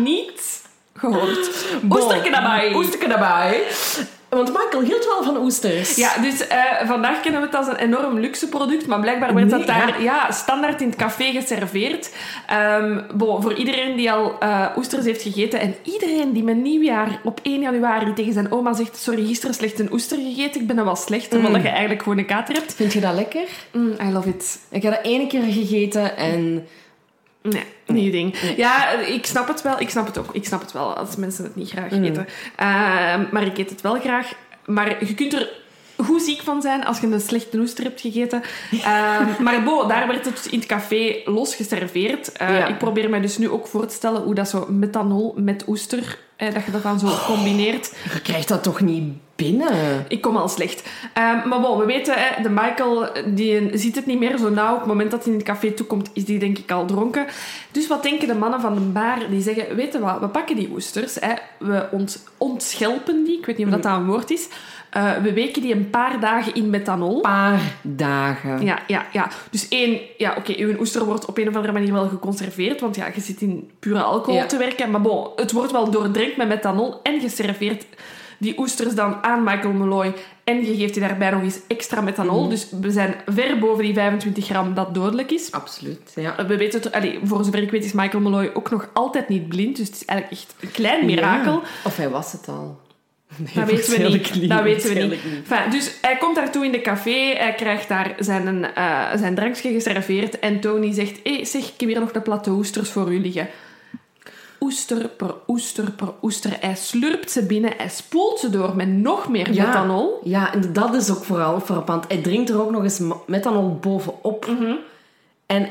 niet gehoord. Oesterkedabai. Oesterkedabai. Want Michael hield wel van oesters. Ja, dus uh, vandaag kennen we het als een enorm luxe product. Maar blijkbaar werd nee, dat daar ja, standaard in het café geserveerd. Um, bon, voor iedereen die al uh, oesters heeft gegeten. En iedereen die mijn nieuwjaar op eerste januari tegen zijn oma zegt... Sorry, gisteren slecht een oester gegeten. Ik ben er wel slecht, mm. omdat je eigenlijk gewoon een kater hebt. Vind je dat lekker? Mm, I love it. Ik heb dat één keer gegeten en... Nee, nieuw ding. Nee. Ja, ik snap het wel. Ik snap het ook. Ik snap het wel als mensen het niet graag eten. Mm. Uh, maar ik eet het wel graag. Maar je kunt er goed ziek van zijn als je een slechte oester hebt gegeten. Uh, maar bo, daar werd het in het café los geserveerd. Uh, ja. Ik probeer mij dus nu ook voor te stellen hoe dat zo methanol met oester, eh, dat je dat dan zo combineert. Oh, je krijgt dat toch niet binnen. Ik kom al slecht. Um, maar wel, we weten, hè, de Michael die ziet het niet meer zo nauw. Op het moment dat hij in het café toekomt, is die denk ik al dronken. Dus wat denken de mannen van de bar? Die zeggen, weet je wat, we pakken die oesters. Hè, we ont- ontschelpen die. Ik weet niet of dat, dat een woord is. Uh, we weken die een paar dagen in methanol. Een paar dagen. Ja, ja, ja. Dus één, ja, oké, okay, uw oester wordt op een of andere manier wel geconserveerd, want ja, je zit in pure alcohol ja. te werken. Maar bon, het wordt wel doordrenkt met methanol en geserveerd die oesters dan aan Michael Malloy en je geeft die daarbij nog eens extra methanol. Mm-hmm. Dus we zijn ver boven die vijfentwintig gram dat dodelijk is. Absoluut, ja. We weten, allee, voor zover ik weet is Michael Malloy ook nog altijd niet blind, dus het is eigenlijk echt een klein mirakel. Ja. Of hij was het al. Nee, dat weten we niet. niet. Dat weten we niet. niet. Enfin, dus hij komt daartoe in de café, hij krijgt daar zijn, uh, zijn drankje geserveerd en Tony zegt, hé, hey, zeg, ik heb hier nog een platte oesters voor u liggen. Oester per oester per oester. Hij slurpt ze binnen, hij spoelt ze door met nog meer ja, methanol. Ja, en dat is ook vooral verpand. Hij drinkt er ook nog eens methanol bovenop. Mm-hmm. En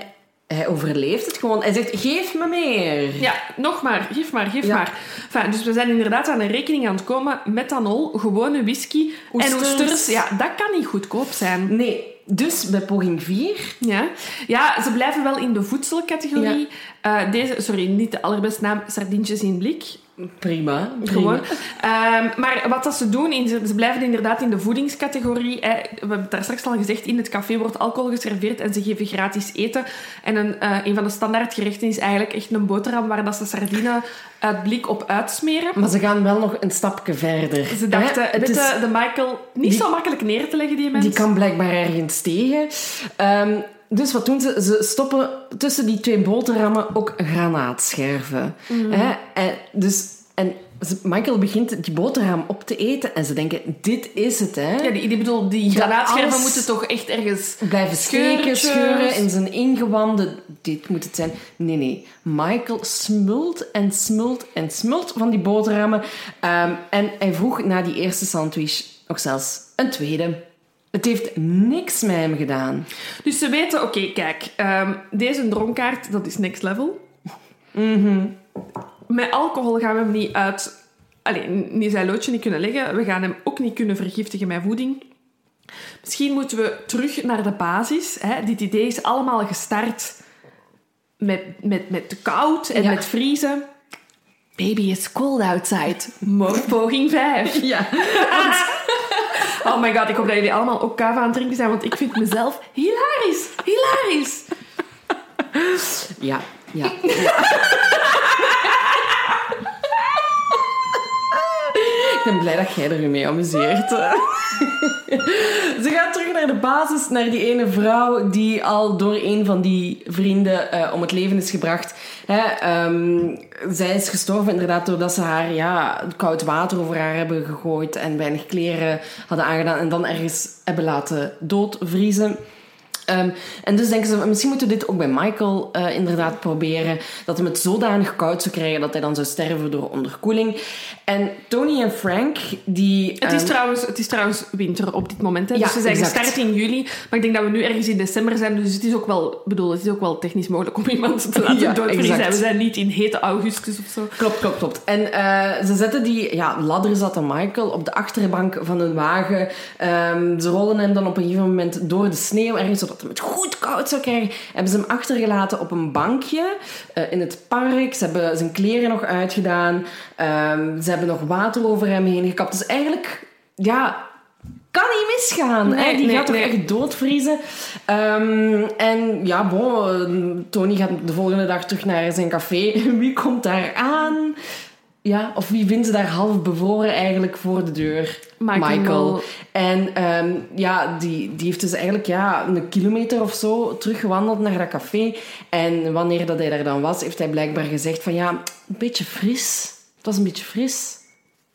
hij overleeft het gewoon. Hij zegt, geef me meer. Ja, nog maar. Geef maar, geef ja. maar. Enfin, dus we zijn inderdaad aan een rekening aan het komen. Methanol, gewone whisky oesters. En oesters. Ja, dat kan niet goedkoop zijn. Nee. Dus bij poging vier... Ja, ja ze blijven wel in de voedselcategorie. Ja. Uh, deze, sorry, niet de allerbeste naam. Sardientjes in blik. Prima. Gewoon. Prima. Um, maar wat dat ze doen, ze blijven inderdaad in de voedingscategorie. Hè. We hebben het daar straks al gezegd, in het café wordt alcohol geserveerd en ze geven gratis eten. En een, uh, een van de standaardgerechten is eigenlijk echt een boterham waar dat ze sardine uit blik op uitsmeren. Maar ze gaan wel nog een stapje verder. Ze dachten, hè? Het is de Michael niet die, zo makkelijk neer te leggen, die mensen. Die kan blijkbaar ergens tegen. Um, Dus wat doen ze? Ze stoppen tussen die twee boterhammen ook granaatscherven. Mm. Hè? En, dus, en Michael begint die boterham op te eten en ze denken, dit is het. Hè? Ja, die, die, bedoel, die granaatscherven moeten toch echt ergens... Blijven steken, scheuren in zijn ingewanden. Dit moet het zijn. Nee, nee. Michael smult en smult en smult van die boterhammen. Um, en hij vroeg na die eerste sandwich nog zelfs een tweede. Het heeft niks met hem gedaan. Dus ze weten, oké, okay, kijk, um, deze dronkaart, dat is next level. Mm-hmm. Met alcohol gaan we hem niet uit... Allee, niet zijn loodje niet kunnen leggen. We gaan hem ook niet kunnen vergiftigen met voeding. Misschien moeten we terug naar de basis. Hè? Dit idee is allemaal gestart met, met, met te koud en ja. met vriezen. Baby, it's cold outside. Moordpoging vijf. Ja, want... Oh my god, ik hoop dat jullie allemaal ook kava aan het drinken zijn, want ik vind mezelf hilarisch. Hilarisch. Ja, ja. ja. Ik ben blij dat jij er je mee amuseert. Ze gaat terug naar de basis, naar die ene vrouw die al door een van die vrienden uh, om het leven is gebracht. Hè, um, zij is gestorven inderdaad doordat ze haar ja, koud water over haar hebben gegooid en weinig kleren hadden aangedaan en dan ergens hebben laten doodvriezen. Um, en dus denken ze, misschien moeten we dit ook bij Michael uh, inderdaad proberen. Dat hem het zodanig koud zou krijgen dat hij dan zou sterven door onderkoeling. En Tony en Frank, die... Um... Het, is trouwens, het is trouwens winter op dit moment. Hè? Ja, dus ze zijn gestart in juli. Maar ik denk dat we nu ergens in december zijn. Dus het is ook wel, bedoel, het is ook wel technisch mogelijk om iemand te laten ja, doodvriezen. Exact. We zijn niet in hete augustus of zo. Klopt, klopt, klopt. En uh, ze zetten die ja, ladder zat aan Michael op de achterbank van een wagen. Um, ze rollen hem dan op een gegeven moment door de sneeuw ergens op dat hij het goed koud zou krijgen, hebben ze hem achtergelaten op een bankje uh, in het park. Ze hebben zijn kleren nog uitgedaan. Um, ze hebben nog water over hem heen gekapt. Dus eigenlijk, ja, kan niet misgaan. Nee, hè? Die nee, gaat nee. toch echt doodvriezen. Um, en ja, bon, Tony gaat de volgende dag terug naar zijn café. Wie komt daar aan? Ja, of wie vindt ze daar half bevroren eigenlijk voor de deur? Michael. Michael. En um, ja, die, die heeft dus eigenlijk ja, een kilometer of zo teruggewandeld naar dat café. En wanneer dat hij daar dan was, heeft hij blijkbaar gezegd van ja, een beetje fris. Het was een beetje fris.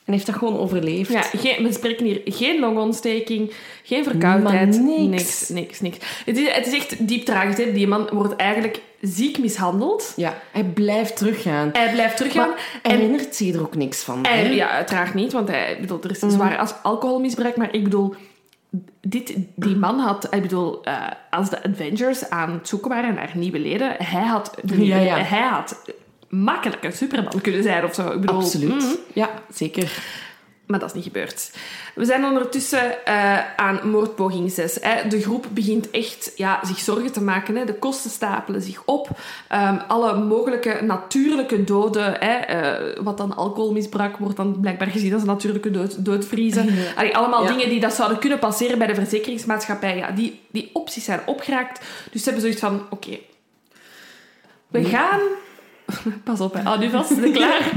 En heeft dat gewoon overleefd. Ja, geen, we spreken hier geen longontsteking, geen verkoudheid. Niks. niks. Niks, niks. Het is, het is echt diep tragisch. Hè. Die man wordt eigenlijk ziek mishandeld. Ja, hij blijft teruggaan. Hij blijft teruggaan. Maar en herinnert zich er ook niks van. Hè? En, ja, uiteraard niet, want hij, bedoel, er is een zware mm. alcoholmisbruik. Maar ik bedoel, dit, die man had... Ik bedoel, uh, als de Avengers aan het zoeken waren naar nieuwe leden, hij had... Nieuwe, ja, ja. Hij had... makkelijk een superman kunnen zijn of zo. Ik bedoel, absoluut. Mm-hmm. Ja, zeker. Maar dat is niet gebeurd. We zijn ondertussen uh, aan moordpoging zes. Hè. De groep begint echt ja, zich zorgen te maken. Hè. De kosten stapelen zich op. Um, alle mogelijke natuurlijke doden. Hè. Uh, wat dan alcoholmisbruik wordt dan blijkbaar gezien als een natuurlijke dood, doodvriezen. Ja. Allee, allemaal ja. dingen die dat zouden kunnen passeren bij de verzekeringsmaatschappij. Ja, die, die opties zijn opgeraakt. Dus ze hebben zoiets van, oké. Okay, we nee. gaan... Pas op, hè. Oh, nu vast, zijn klaar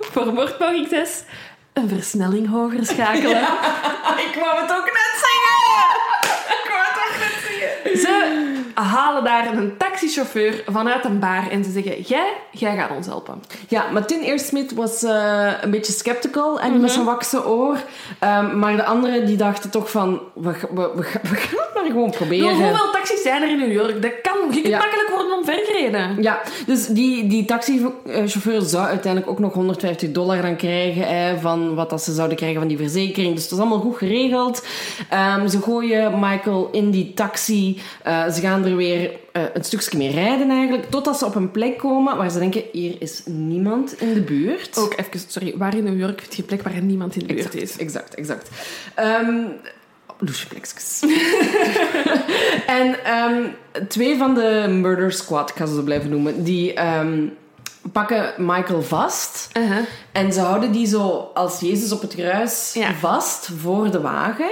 voor moordpoging zes. Een versnelling hoger schakelen. Ja, ik wou het ook net zeggen. Ik wou het ook net zeggen. Ze halen daar een taxichauffeur vanuit een bar en ze zeggen, jij, jij gaat ons helpen. Ja, maar Tin ear Smith was uh, een beetje sceptical en mm-hmm. met zijn wakse oor. Um, maar de anderen die dachten toch van, we, we, we, we gaan het maar gewoon proberen. Door hoeveel taxis zijn er in New York? Dat kan, je kunt ja. makkelijk worden omvergereden. Ja, dus die, die taxichauffeur zou uiteindelijk ook nog honderdvijftig dollar dan krijgen eh, van wat dat ze zouden krijgen van die verzekering. Dus dat is allemaal goed geregeld. Um, ze gooien Michael in die taxi. Uh, ze gaan er weer uh, een stukje mee rijden eigenlijk. Totdat ze op een plek komen waar ze denken, hier is niemand in de buurt. Ook even, sorry, waar in New York vind je een plek waar niemand in de buurt exact, is? Exact, exact. Um, Doucheplekjes. en um, twee van de murder squad, ik ga ze zo blijven noemen, die... Um, pakken Michael vast uh-huh. en ze houden die zo als Jezus op het kruis ja. vast voor de wagen.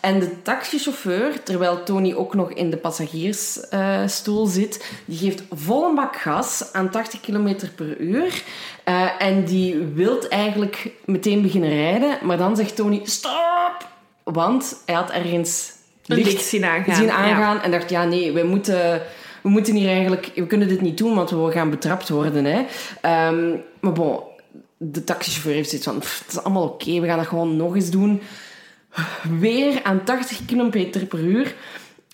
En de taxichauffeur, terwijl Tony ook nog in de passagiersstoel uh, zit, die geeft vol een bak gas aan tachtig kilometer per uur. Uh, en die wil eigenlijk meteen beginnen rijden, maar dan zegt Tony, stop! Want hij had ergens licht zien aangaan, zien aangaan ja. en dacht, ja nee, we moeten... We moeten hier eigenlijk... We kunnen dit niet doen, want we gaan betrapt worden. Hè. Um, maar bon, de taxichauffeur heeft zoiets van... Pff, het is allemaal oké, okay, we gaan dat gewoon nog eens doen. Weer aan tachtig kilometer per uur.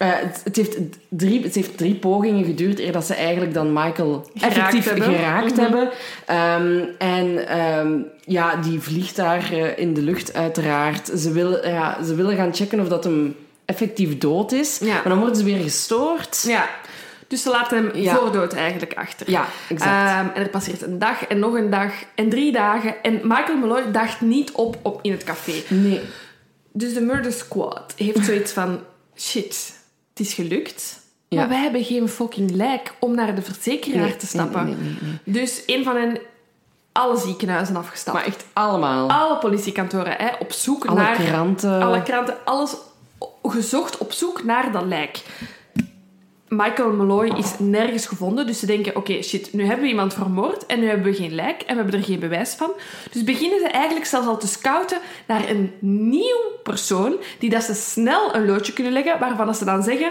Uh, het, het, heeft drie, het heeft drie pogingen geduurd... eer dat ze eigenlijk dan Michael geraakt effectief hebben. geraakt mm-hmm. hebben. Um, en um, ja, die vliegt daar uh, in de lucht uiteraard. Ze willen, ja, ze willen gaan checken of dat hem effectief dood is. Ja. Maar dan worden ze weer gestoord. Ja. Dus ze laten hem ja. voor dood eigenlijk achter. Ja, exact. Um, en er passeert een dag en nog een dag en drie dagen. En Michael Malloy dacht niet op, op in het café. Nee. Dus de murder squad heeft zoiets van... Shit, het is gelukt. Ja. Maar wij hebben geen fucking lijk om naar de verzekeraar nee, te stappen. Nee, nee, nee, nee. Dus een van hen... Alle ziekenhuizen afgestapt. Maar echt allemaal. Alle politiekantoren, hè, op zoek alle naar... Alle kranten. Alle kranten, alles gezocht op zoek naar dat lijk. Michael Malloy is nergens gevonden. Dus ze denken, oké, okay, shit, nu hebben we iemand vermoord en nu hebben we geen lijk en we hebben er geen bewijs van. Dus beginnen ze eigenlijk zelfs al te scouten naar een nieuw persoon die dat ze snel een loodje kunnen leggen, waarvan dat ze dan zeggen,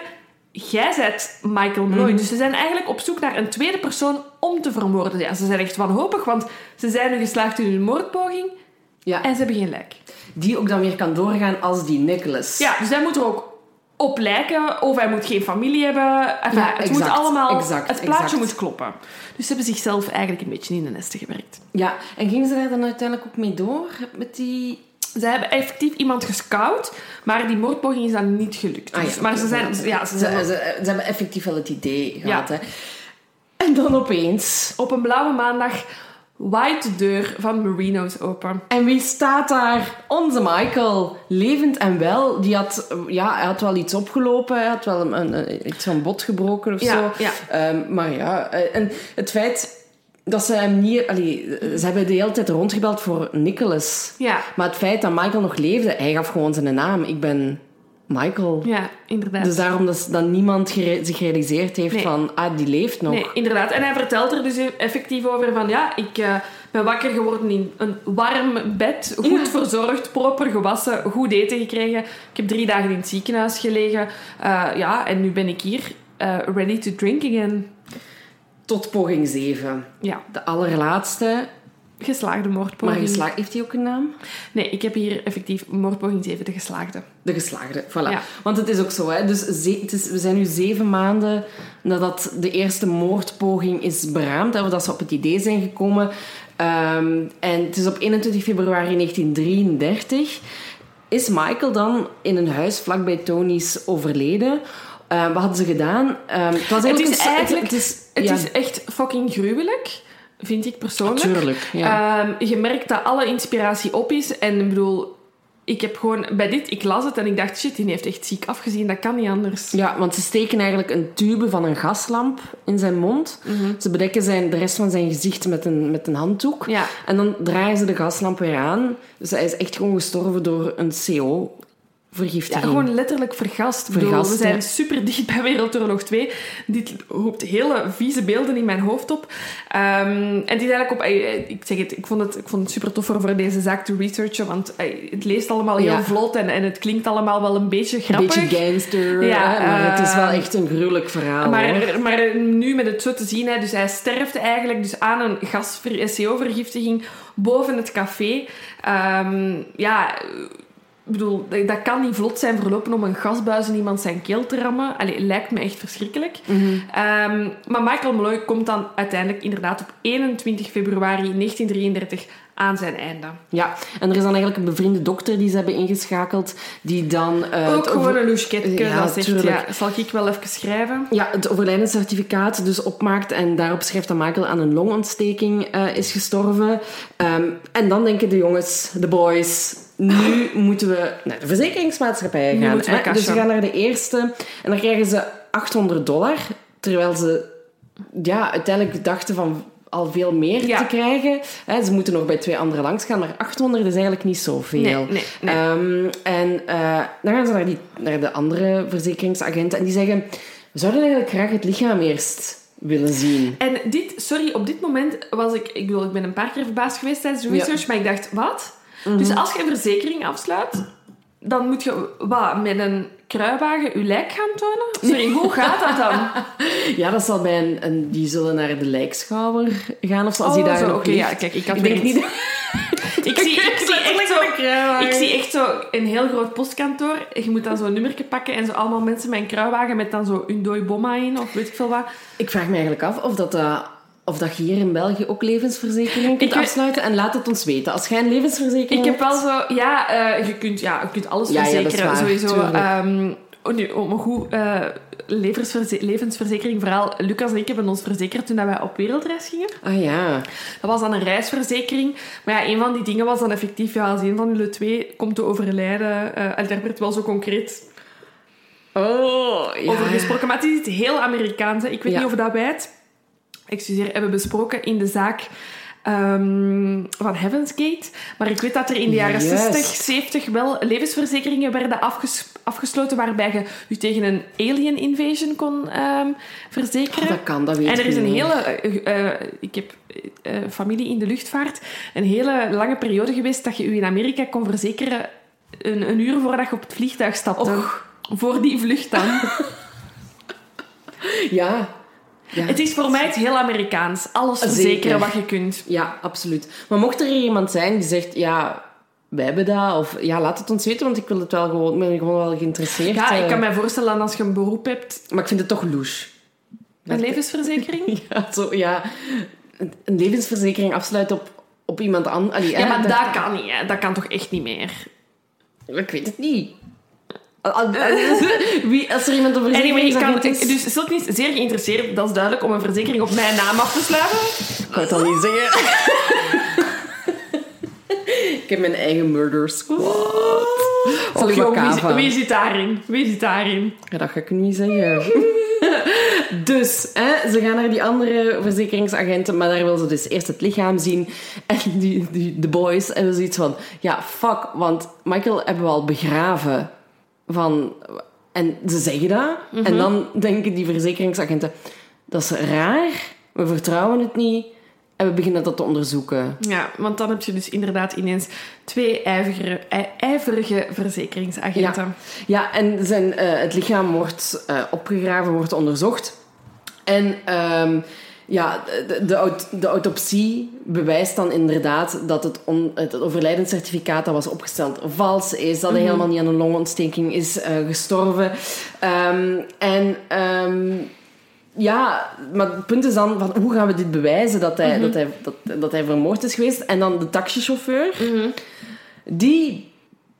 jij bent Michael Malloy. Mm-hmm. Dus ze zijn eigenlijk op zoek naar een tweede persoon om te vermoorden. Ja, ze zijn echt wanhopig, want ze zijn nu geslaagd in hun moordpoging ja. en ze hebben geen lijk. Die ook dan weer kan doorgaan als die Nicholas. Ja, dus hij moet er ook... op lijken, of hij moet geen familie hebben. Enfin, ja, het exact, moet allemaal... Exact, het plaatje exact. moet kloppen. Dus ze hebben zichzelf eigenlijk een beetje in de nesten gewerkt. Ja, en gingen ze daar dan uiteindelijk ook mee door? Met die... Ze hebben effectief iemand gescout, maar die moordpoging is dan niet gelukt. Dus, ah, ja, maar okay, ze zijn... Ja, ja, ze, zijn ze, ze, ze hebben effectief wel het idee gehad. Ja. Hè. En dan opeens... Op een blauwe maandag... waait de deur van Marino's open. En wie staat daar? Onze Michael. Levend en wel. Die had, ja, hij had wel iets opgelopen. Hij had wel een, een, iets van bot gebroken of ja, zo. Ja. Um, maar ja, en het feit dat ze hem niet... Allee, ze hebben de hele tijd rondgebeld voor Nicholas. Ja. Maar het feit dat Michael nog leefde... Hij gaf gewoon zijn naam. Ik ben... Michael. Ja, inderdaad. Dus daarom dat, dat niemand gere- zich gerealiseerd heeft nee. van... Ah, die leeft nog. Nee, inderdaad. En hij vertelt er dus effectief over van... Ja, ik uh, ben wakker geworden in een warm bed. Goed ja. verzorgd, proper gewassen, goed eten gekregen. Ik heb drie dagen in het ziekenhuis gelegen. Uh, ja, en nu ben ik hier. Uh, ready to drink again. Tot poging zeven. Ja. De allerlaatste... Geslaagde moordpoging. Maar geslaagd, heeft hij ook een naam? Nee, ik heb hier effectief moordpoging zeven, de geslaagde. De geslaagde, voilà. Ja. Want het is ook zo, hè. Dus ze, het is, we zijn nu zeven maanden nadat de eerste moordpoging is beraamd. Hè, dat ze op het idee zijn gekomen. Um, en het is op eenentwintig februari negentien drieëndertig. Is Michael dan in een huis vlakbij Tony's overleden... Uh, wat hadden ze gedaan? Um, het was het is een, eigenlijk... Het, het, is, het ja. is echt fucking gruwelijk... vind ik persoonlijk. Natuurlijk, ja. Um, je merkt dat alle inspiratie op is. En ik bedoel, ik heb gewoon bij dit, ik las het en ik dacht, shit, die heeft echt ziek afgezien, dat kan niet anders. Ja, want ze steken eigenlijk een tube van een gaslamp in zijn mond. Mm-hmm. Ze bedekken zijn, de rest van zijn gezicht met een, met een handdoek. Ja. En dan draaien ze de gaslamp weer aan. Dus hij is echt gewoon gestorven door een C O. Ja, gewoon letterlijk vergast. vergast bedoel, we zijn ja. super dicht bij Wereldoorlog twee. Dit roept hele vieze beelden in mijn hoofd op. Um, en het is eigenlijk op... Ik zeg het, ik vond het, ik vond het super tof voor deze zaak te researchen, want het leest allemaal heel ja. vlot en, en het klinkt allemaal wel een beetje grappig. Een beetje gangster, ja, uh, maar het is wel echt een gruwelijk verhaal. Maar, maar nu met het zo te zien, dus hij sterft eigenlijk dus aan een gas-C O-vergiftiging boven het café. Um, ja... Ik bedoel, dat kan niet vlot zijn verlopen om een gasbuis in iemand zijn keel te rammen. Allee, lijkt me echt verschrikkelijk. Mm-hmm. Um, maar Michael Malloy komt dan uiteindelijk inderdaad op eenentwintig februari negentien drieëndertig aan zijn einde. Ja, en er is dan eigenlijk een bevriende dokter die ze hebben ingeschakeld, die dan... Uh, Ook gewoon over... een loucheketje, ja, dat zegt, ja, zal ik wel even schrijven? Ja, het overlijdenscertificaat dus opmaakt en daarop schrijft dat Michael aan een longontsteking uh, is gestorven. Um, en dan denken de jongens, de boys... Nu moeten we naar de verzekeringsmaatschappij gaan. We dus ze gaan naar de eerste. En dan krijgen ze achthonderd dollar. Terwijl ze ja, uiteindelijk dachten van al veel meer ja. te krijgen. He, ze moeten nog bij twee anderen langs gaan. Maar achthonderd is eigenlijk niet zoveel. Nee, nee, nee. Um, en uh, dan gaan ze naar, die, naar de andere verzekeringsagenten. En die zeggen... We zouden eigenlijk graag het lichaam eerst... willen zien. En dit... Sorry, op dit moment was ik... Ik bedoel, ik ben een paar keer verbaasd geweest tijdens de research. Ja. Maar ik dacht, wat... Mm-hmm. Dus als je een verzekering afsluit, dan moet je wat, met een kruiwagen je lijk gaan tonen? Sorry, hoe gaat dat dan? Ja, dat zal bij een, een... Die zullen naar de lijkschouwer gaan of zo, als oh, die daar zo, nog okay, ja, kijk, ik had ik denk niet... Ik zie, ik, zie echt zo, ik zie echt zo een heel groot postkantoor. Je moet dan zo'n nummertje pakken en zo allemaal mensen met een kruiwagen met dan zo een dooi bomma in of weet ik veel wat. Ik vraag me eigenlijk af of dat... Uh, Of dat je hier in België ook levensverzekeringen kunt ik afsluiten. En laat het ons weten. Als jij een levensverzekering hebt... Ik heb wel zo... Ja, uh, je, kunt, ja je kunt alles ja, verzekeren. Ja, sowieso. Um, oh, nu, om een goed uh, levensverze- levensverzekering verhaal. Lucas en ik hebben ons verzekerd toen wij op wereldreis gingen. Ah ja. Dat was dan een reisverzekering. Maar ja, een van die dingen was dan effectief... Ja, als een van jullie twee komt te overlijden... Uh, en daar werd wel zo concreet... Oh, ja. Over gesproken. Maar het is iets heel Amerikaans. Hè. Ik weet ja. niet of dat bij het... Excuseer, hebben besproken in de zaak um, van Heaven's Gate. Maar ik weet dat er in de jaren yes. zestig, zeventig wel levensverzekeringen werden afges- afgesloten waarbij je je tegen een alien invasion kon um, verzekeren. Oh, dat kan, dat weet ik En er is een niet. hele... Uh, uh, ik heb uh, familie in de luchtvaart. Een hele lange periode geweest dat je je in Amerika kon verzekeren een, een uur voordat je op het vliegtuig stapte. Och. Voor die vlucht dan. Ja... Ja. Het is voor mij het heel Amerikaans. Alles verzekeren Zeker. wat je kunt. Ja, absoluut. Maar mocht er hier iemand zijn die zegt... Ja, wij hebben dat. Of ja, laat het ons weten, want ik wil het wel gewoon, ben gewoon wel geïnteresseerd. Ja, ik kan mij voorstellen als je een beroep hebt... Maar ik vind het toch louche. Een levensverzekering? Ja, zo, ja. Een levensverzekering afsluiten op, op iemand anders. Allee, ja, hè, maar dat, dat kan niet. Hè. Dat kan toch echt niet meer? Ik weet het niet. Wie, als er iemand een verzekering anyway, kan, is... Dus Silke is zeer geïnteresseerd, dat is duidelijk, om een verzekering op mijn naam af te sluiten. Ik wou het al niet zeggen. Ik heb mijn eigen murder squad. Zal ik wie, wie zit daarin? Wie zit daarin? Ja, dat ga ik niet zeggen. Dus, hè, ze gaan naar die andere verzekeringsagenten, maar daar wil ze dus eerst het lichaam zien. En die, die, de boys hebben zoiets van... Ja, fuck, want Michael hebben we al begraven... Van, en ze zeggen dat. Mm-hmm. En dan denken die verzekeringsagenten... Dat is raar. We vertrouwen het niet. En we beginnen dat te onderzoeken. Ja, want dan heb je dus inderdaad ineens... Twee ijverige, ijverige verzekeringsagenten. Ja, ja en zijn, uh, het lichaam wordt uh, opgegraven, wordt onderzocht. En... Um, Ja, de, de, aut- de autopsie bewijst dan inderdaad dat het, on- het overlijdenscertificaat dat was opgesteld vals is. Dat hij mm-hmm. helemaal niet aan een longontsteking is uh, gestorven. Um, en um, ja, maar het punt is dan, van, hoe gaan we dit bewijzen dat hij, mm-hmm. dat, hij, dat, dat hij vermoord is geweest? En dan de taxichauffeur, mm-hmm. die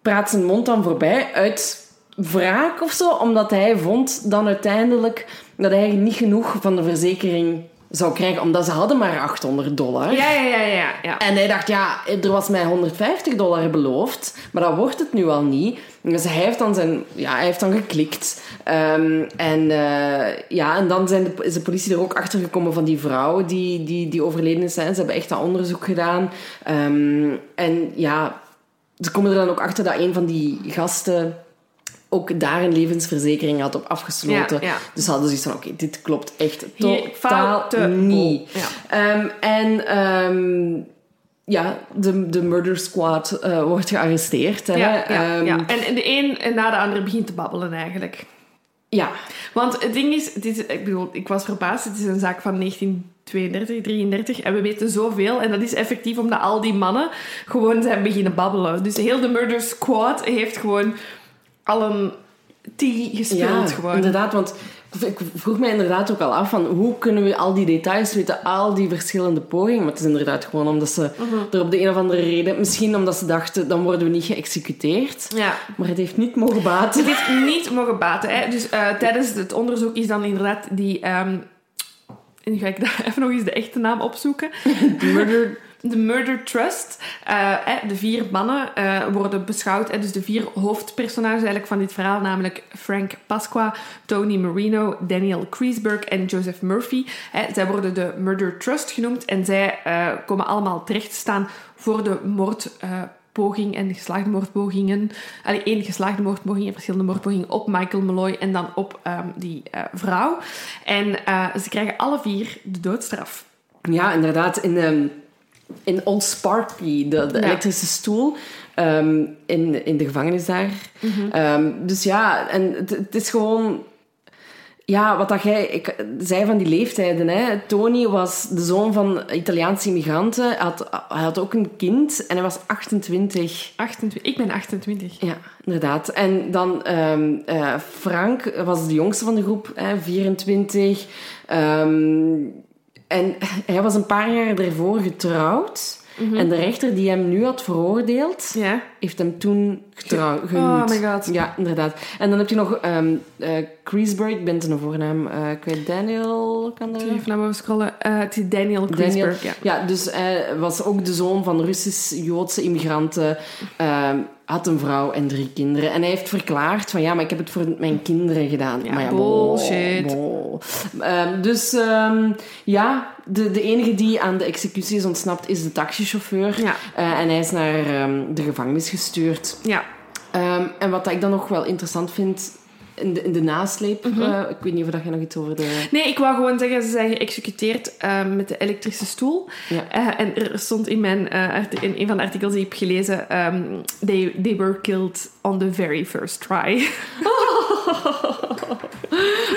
praat zijn mond dan voorbij uit... wraak of zo, omdat hij vond dan uiteindelijk dat hij niet genoeg van de verzekering zou krijgen, omdat ze hadden maar achthonderd dollar. Ja, ja, ja, ja, ja. En hij dacht, ja, er was mij honderdvijftig dollar beloofd, maar dat wordt het nu al niet. Dus hij heeft dan, zijn, ja, hij heeft dan geklikt. Um, en, uh, ja, en dan zijn de, is de politie er ook achter gekomen van die vrouw die, die, die overleden is. Hè. Ze hebben echt dat onderzoek gedaan. Um, en ja, ze komen er dan ook achter dat een van die gasten ook daar een levensverzekering had op afgesloten. Ja, ja. Dus hadden ze zoiets van, oké, okay, dit klopt echt totaal niet. Ja. Um, en um, ja, de, de murder squad uh, wordt gearresteerd. Hè? Ja, ja, um, ja. En de een na de andere begint te babbelen eigenlijk. Ja. Want het ding is, dit is, ik bedoel, ik was verbaasd, het is een zaak van negentien tweeëndertig, drieëndertig en we weten zoveel. En dat is effectief omdat al die mannen gewoon zijn beginnen babbelen. Dus heel de murder squad heeft gewoon al een tea gespeeld, ja, gewoon. Inderdaad, want ik vroeg mij inderdaad ook al af van hoe kunnen we al die details weten, al die verschillende pogingen. Maar het is inderdaad gewoon omdat ze uh-huh. er op de een of andere reden, misschien omdat ze dachten, dan worden we niet geëxecuteerd. Ja. Maar het heeft niet mogen baten. Het heeft niet mogen baten. Hè. Dus uh, tijdens het onderzoek is dan inderdaad die... Um, en ga ik daar even nog eens de echte naam opzoeken. Murder... De Murder Trust, uh, de vier mannen uh, worden beschouwd. Dus de vier hoofdpersonages eigenlijk van dit verhaal, namelijk Frank Pasqua, Tony Marino, Daniel Kriesberg en Joseph Murphy. Zij worden de Murder Trust genoemd en zij uh, komen allemaal terecht te staan voor de moordpoging en de geslaagde moordpogingen. Allee, één geslaagde moordpoging en verschillende moordpogingen op Michael Malloy en dan op um, die uh, vrouw. En uh, ze krijgen alle vier de doodstraf. Ja, inderdaad. In um In Old Sparky, de, de ja. elektrische stoel, um, in, in de gevangenis daar. Mm-hmm. Um, dus ja, en het, het is gewoon... Ja, wat dat jij ik, zei van die leeftijden. Hè. Tony was de zoon van Italiaanse immigranten. Hij had, hij had ook een kind en hij was achtentwintig. achtentwintig Ik ben achtentwintig. Ja, inderdaad. En dan um, uh, Frank was de jongste van de groep, hè, vierentwintig. Um, En hij was een paar jaar daarvoor getrouwd. Mm-hmm. En de rechter die hem nu had veroordeeld, yeah. heeft hem toen getrouw, Ge- gehuwd. Oh my god. Ja, inderdaad. En dan heb je nog um, uh, Kriesberg. Ik ben zijn voornaam uh, kwijt. Daniel, kan dat? Even naar boven scrollen. Uh, het is Daniel Kriesberg. Ja. ja, dus hij uh, was ook de zoon van Russisch-Joodse immigranten. Uh, had een vrouw en drie kinderen. En hij heeft verklaard van ja, maar ik heb het voor mijn kinderen gedaan. Ja, maar ja, bullshit. Bol, bol. Um, dus um, ja, de, de enige die aan de executie is ontsnapt is de taxichauffeur. Ja. Uh, en hij is naar um, de gevangenis gestuurd. Ja. Um, en wat ik dan nog wel interessant vind... In de, in de nasleep. Mm-hmm. Uh, ik weet niet of je nog iets over de... Nee, ik wou gewoon zeggen, ze zijn geëxecuteerd uh, met de elektrische stoel. Ja. Uh, en er stond in, mijn, uh, art- in een van de artikels die ik heb gelezen... Um, they, they were killed on the very first try.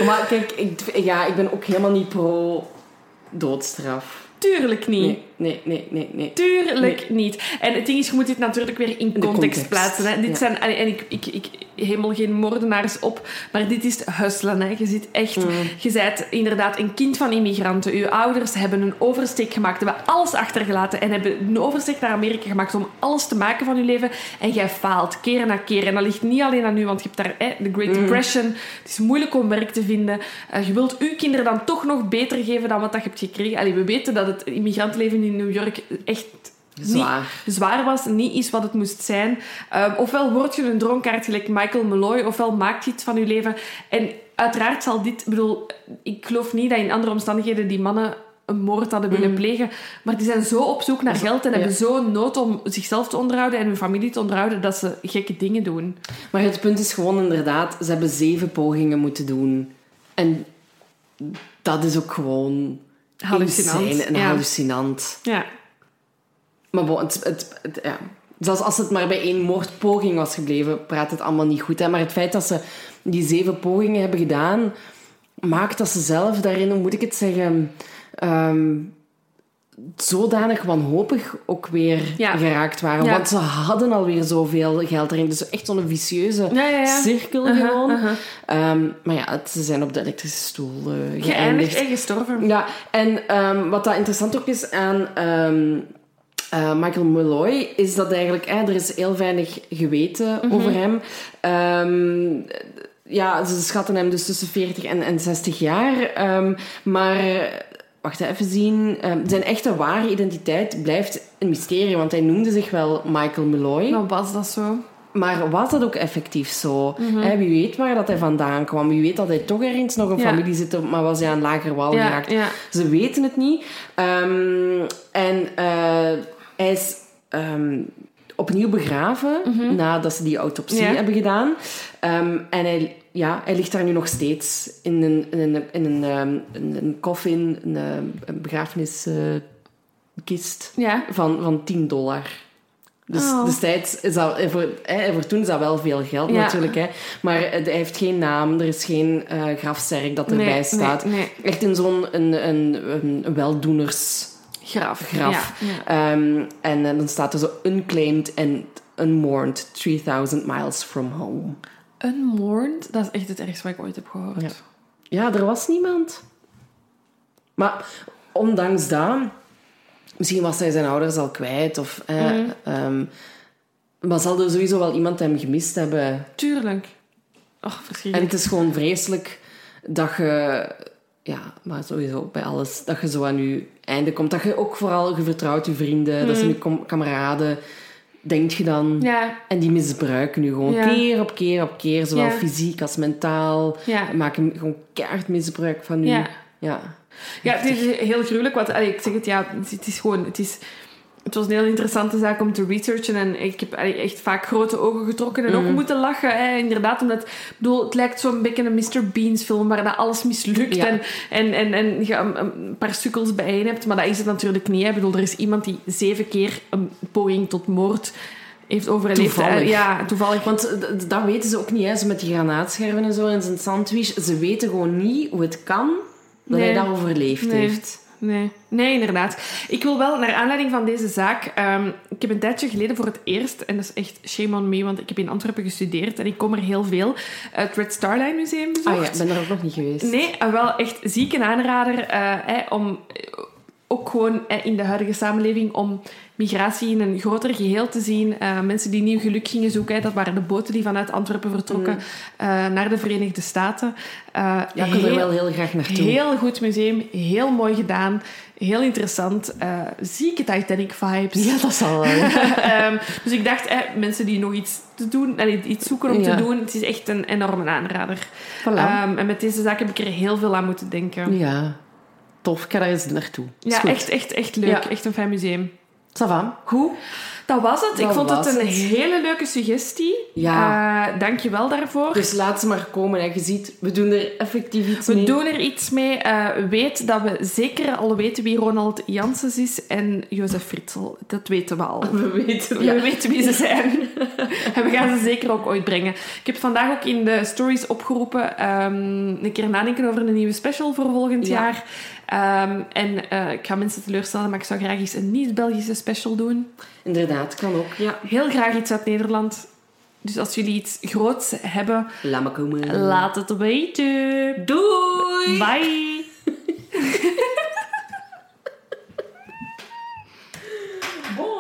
Maar kijk, ik, ja, ik ben ook helemaal niet pro-doodstraf. Tuurlijk niet. Nee, nee, nee, nee. nee. Tuurlijk nee. niet. En het ding is, je moet dit natuurlijk weer in context, context. plaatsen. Hè. Dit ja. zijn, en ik, ik, ik hemel geen moordenaars op, maar dit is hustelen. Hè. Je zit echt, mm. je bent inderdaad een kind van immigranten. Uw ouders hebben een oversteek gemaakt, hebben alles achtergelaten en hebben een oversteek naar Amerika gemaakt om alles te maken van je leven. En jij faalt, keer na keer. En dat ligt niet alleen aan u, want je hebt daar hè, de Great mm. Depression. Het is moeilijk om werk te vinden. Uh, je wilt uw kinderen dan toch nog beter geven dan wat dat je hebt gekregen. Allee, we weten dat het immigrantenleven in New York echt zwaar. Niet, zwaar was, niet is wat het moest zijn. Um, ofwel word je een droomkaart gelijk Michael Malloy, ofwel maakt je iets van je leven. En uiteraard zal dit... bedoel, ik geloof niet dat in andere omstandigheden die mannen een moord hadden willen mm. plegen, maar die zijn zo op zoek naar zo, geld en ja. hebben zo'n nood om zichzelf te onderhouden en hun familie te onderhouden dat ze gekke dingen doen. Maar het punt is gewoon inderdaad, ze hebben zeven pogingen moeten doen. En dat is ook gewoon... Hallucinant. Insane en ja. hallucinant. Ja. Maar bon, het, het, het, ja. zelfs als het maar bij één moordpoging was gebleven, praat het allemaal niet goed. Hè? Maar het feit dat ze die zeven pogingen hebben gedaan, maakt dat ze zelf daarin, hoe moet ik het zeggen, um, zodanig wanhopig ook weer ja. geraakt waren. Ja. Want ze hadden alweer zoveel geld erin. Dus echt zo'n vicieuze ja, ja, ja. cirkel uh-huh, gewoon. Uh-huh. Um, maar ja, het, ze zijn op de elektrische stoel uh, geëindigd. Geëindigd en gestorven. Ja, en um, wat dat interessant ook is aan um, uh, Michael Malloy, is dat eigenlijk... Eh, er is heel weinig geweten mm-hmm. over hem. Um, ja, ze schatten hem dus tussen veertig en, en zestig jaar. Um, maar... Wacht even zien. Uh, zijn echte ware identiteit blijft een mysterie, want hij noemde zich wel Michael Malloy. Maar was dat zo? Maar was dat ook effectief zo? Mm-hmm. Hey, wie weet waar dat hij vandaan kwam. Wie weet dat hij toch ergens nog een ja. familie zit op, maar was hij aan lager wal ja, geraakt. Ja. Ze weten het niet. Um, en uh, hij is... Um, opnieuw begraven, mm-hmm. nadat ze die autopsie yeah. hebben gedaan. Um, en hij, ja, hij ligt daar nu nog steeds in een, in een, in een, um, een, een coffin, een, een begrafeniskist uh, yeah. van, van tien dollar. Dus oh. destijds is dat... Voor, eh, voor toen is dat wel veel geld, ja. natuurlijk. Hè. Maar eh, hij heeft geen naam. Er is geen uh, grafzerk dat erbij nee, staat. Nee, nee. Echt in zo'n een, een, een, een weldoeners... Graf. graf. Ja, ja. Um, en, en dan staat er zo unclaimed and unmourned three thousand miles from home. Unmourned? Dat is echt het ergste wat ik ooit heb gehoord. Ja, ja er was niemand. Maar ondanks dat... Misschien was hij zijn ouders al kwijt. Of, eh, mm. um, maar zal er sowieso wel iemand hem gemist hebben. Tuurlijk. Och, verschrikkelijk. En het is gewoon vreselijk dat je... Ja, maar sowieso bij alles. Dat je zo aan je einde komt. Dat je ook vooral, je vertrouwt je vrienden, mm. dat zijn je com- kameraden, denk je dan. Ja. En die misbruiken je gewoon ja. keer op keer op keer. Zowel ja. fysiek als mentaal. Ja. Maken gewoon keihard misbruik van je. Ja, ja. ja het is heel gruwelijk. Want, allee, ik zeg het, ja, het is gewoon... Het is, Het was een heel interessante zaak om te researchen. En ik heb echt vaak grote ogen getrokken. En ook mm. moeten lachen. Hè. Inderdaad, omdat... Ik bedoel, het lijkt zo'n beetje een mister Beans film. Waar dat alles mislukt. Ja. En, en, en, en je een paar sukkels bijeen hebt. Maar dat is het natuurlijk niet. Hè. Ik bedoel, er is iemand die zeven keer een poging tot moord... heeft overleefd. Toevallig. Ja, toevallig. Want dat weten ze ook niet. Hè. Zo met die granaatscherven en zo. En zijn sandwich. Ze weten gewoon niet hoe het kan... dat nee. hij dat overleefd nee. heeft. Nee. nee, inderdaad. Ik wil wel, naar aanleiding van deze zaak... Um, ik heb een tijdje geleden voor het eerst... En dat is echt shame on me, want ik heb in Antwerpen gestudeerd. En ik kom er heel veel. Het Red Star Line Museum bezocht. Ah ja, ik ben er ook nog niet geweest. Nee, wel echt ziek een aanrader. Uh, hey, om ook gewoon hey, in de huidige samenleving... om migratie in een groter geheel te zien. Uh, mensen die nieuw geluk gingen zoeken. Hey, dat waren de boten die vanuit Antwerpen vertrokken mm. uh, naar de Verenigde Staten. Uh, ja, ik kom er wel heel graag naartoe. Heel goed museum. Heel mooi gedaan. Heel interessant. Uh, zieke Titanic-vibes. Ja, dat zal wel. um, dus ik dacht, eh, mensen die nog iets te doen, allee, iets zoeken om ja. te doen, het is echt een enorme aanrader. Voilà. Um, en met deze zaak heb ik er heel veel aan moeten denken. Ja, tof. Ik ga daar eens naartoe. Ja, echt, echt, echt leuk. Ja. Echt een fijn museum. Ça va. Goed. Dat was het. Dat ik vond het een het. hele leuke suggestie. Ja. Uh, Dank je wel daarvoor. Dus laat ze maar komen. En je ziet, we doen er effectief iets we mee. We doen er iets mee. Uh, weet dat we zeker al weten wie Ronald Janssens is en Jozef Fritzel. Dat weten we al. We weten, ja. we weten wie ze zijn. En we gaan ze zeker ook ooit brengen. Ik heb vandaag ook in de stories opgeroepen um, een keer nadenken over een nieuwe special voor volgend ja. jaar. Um, en uh, ik ga mensen teleurstellen, maar ik zou graag eens een niet-Belgische special doen. Inderdaad, kan ook. Ja. Heel graag iets uit Nederland. Dus als jullie iets groots hebben, laat me komen. Laat het weten. Doei! Bye! Bye.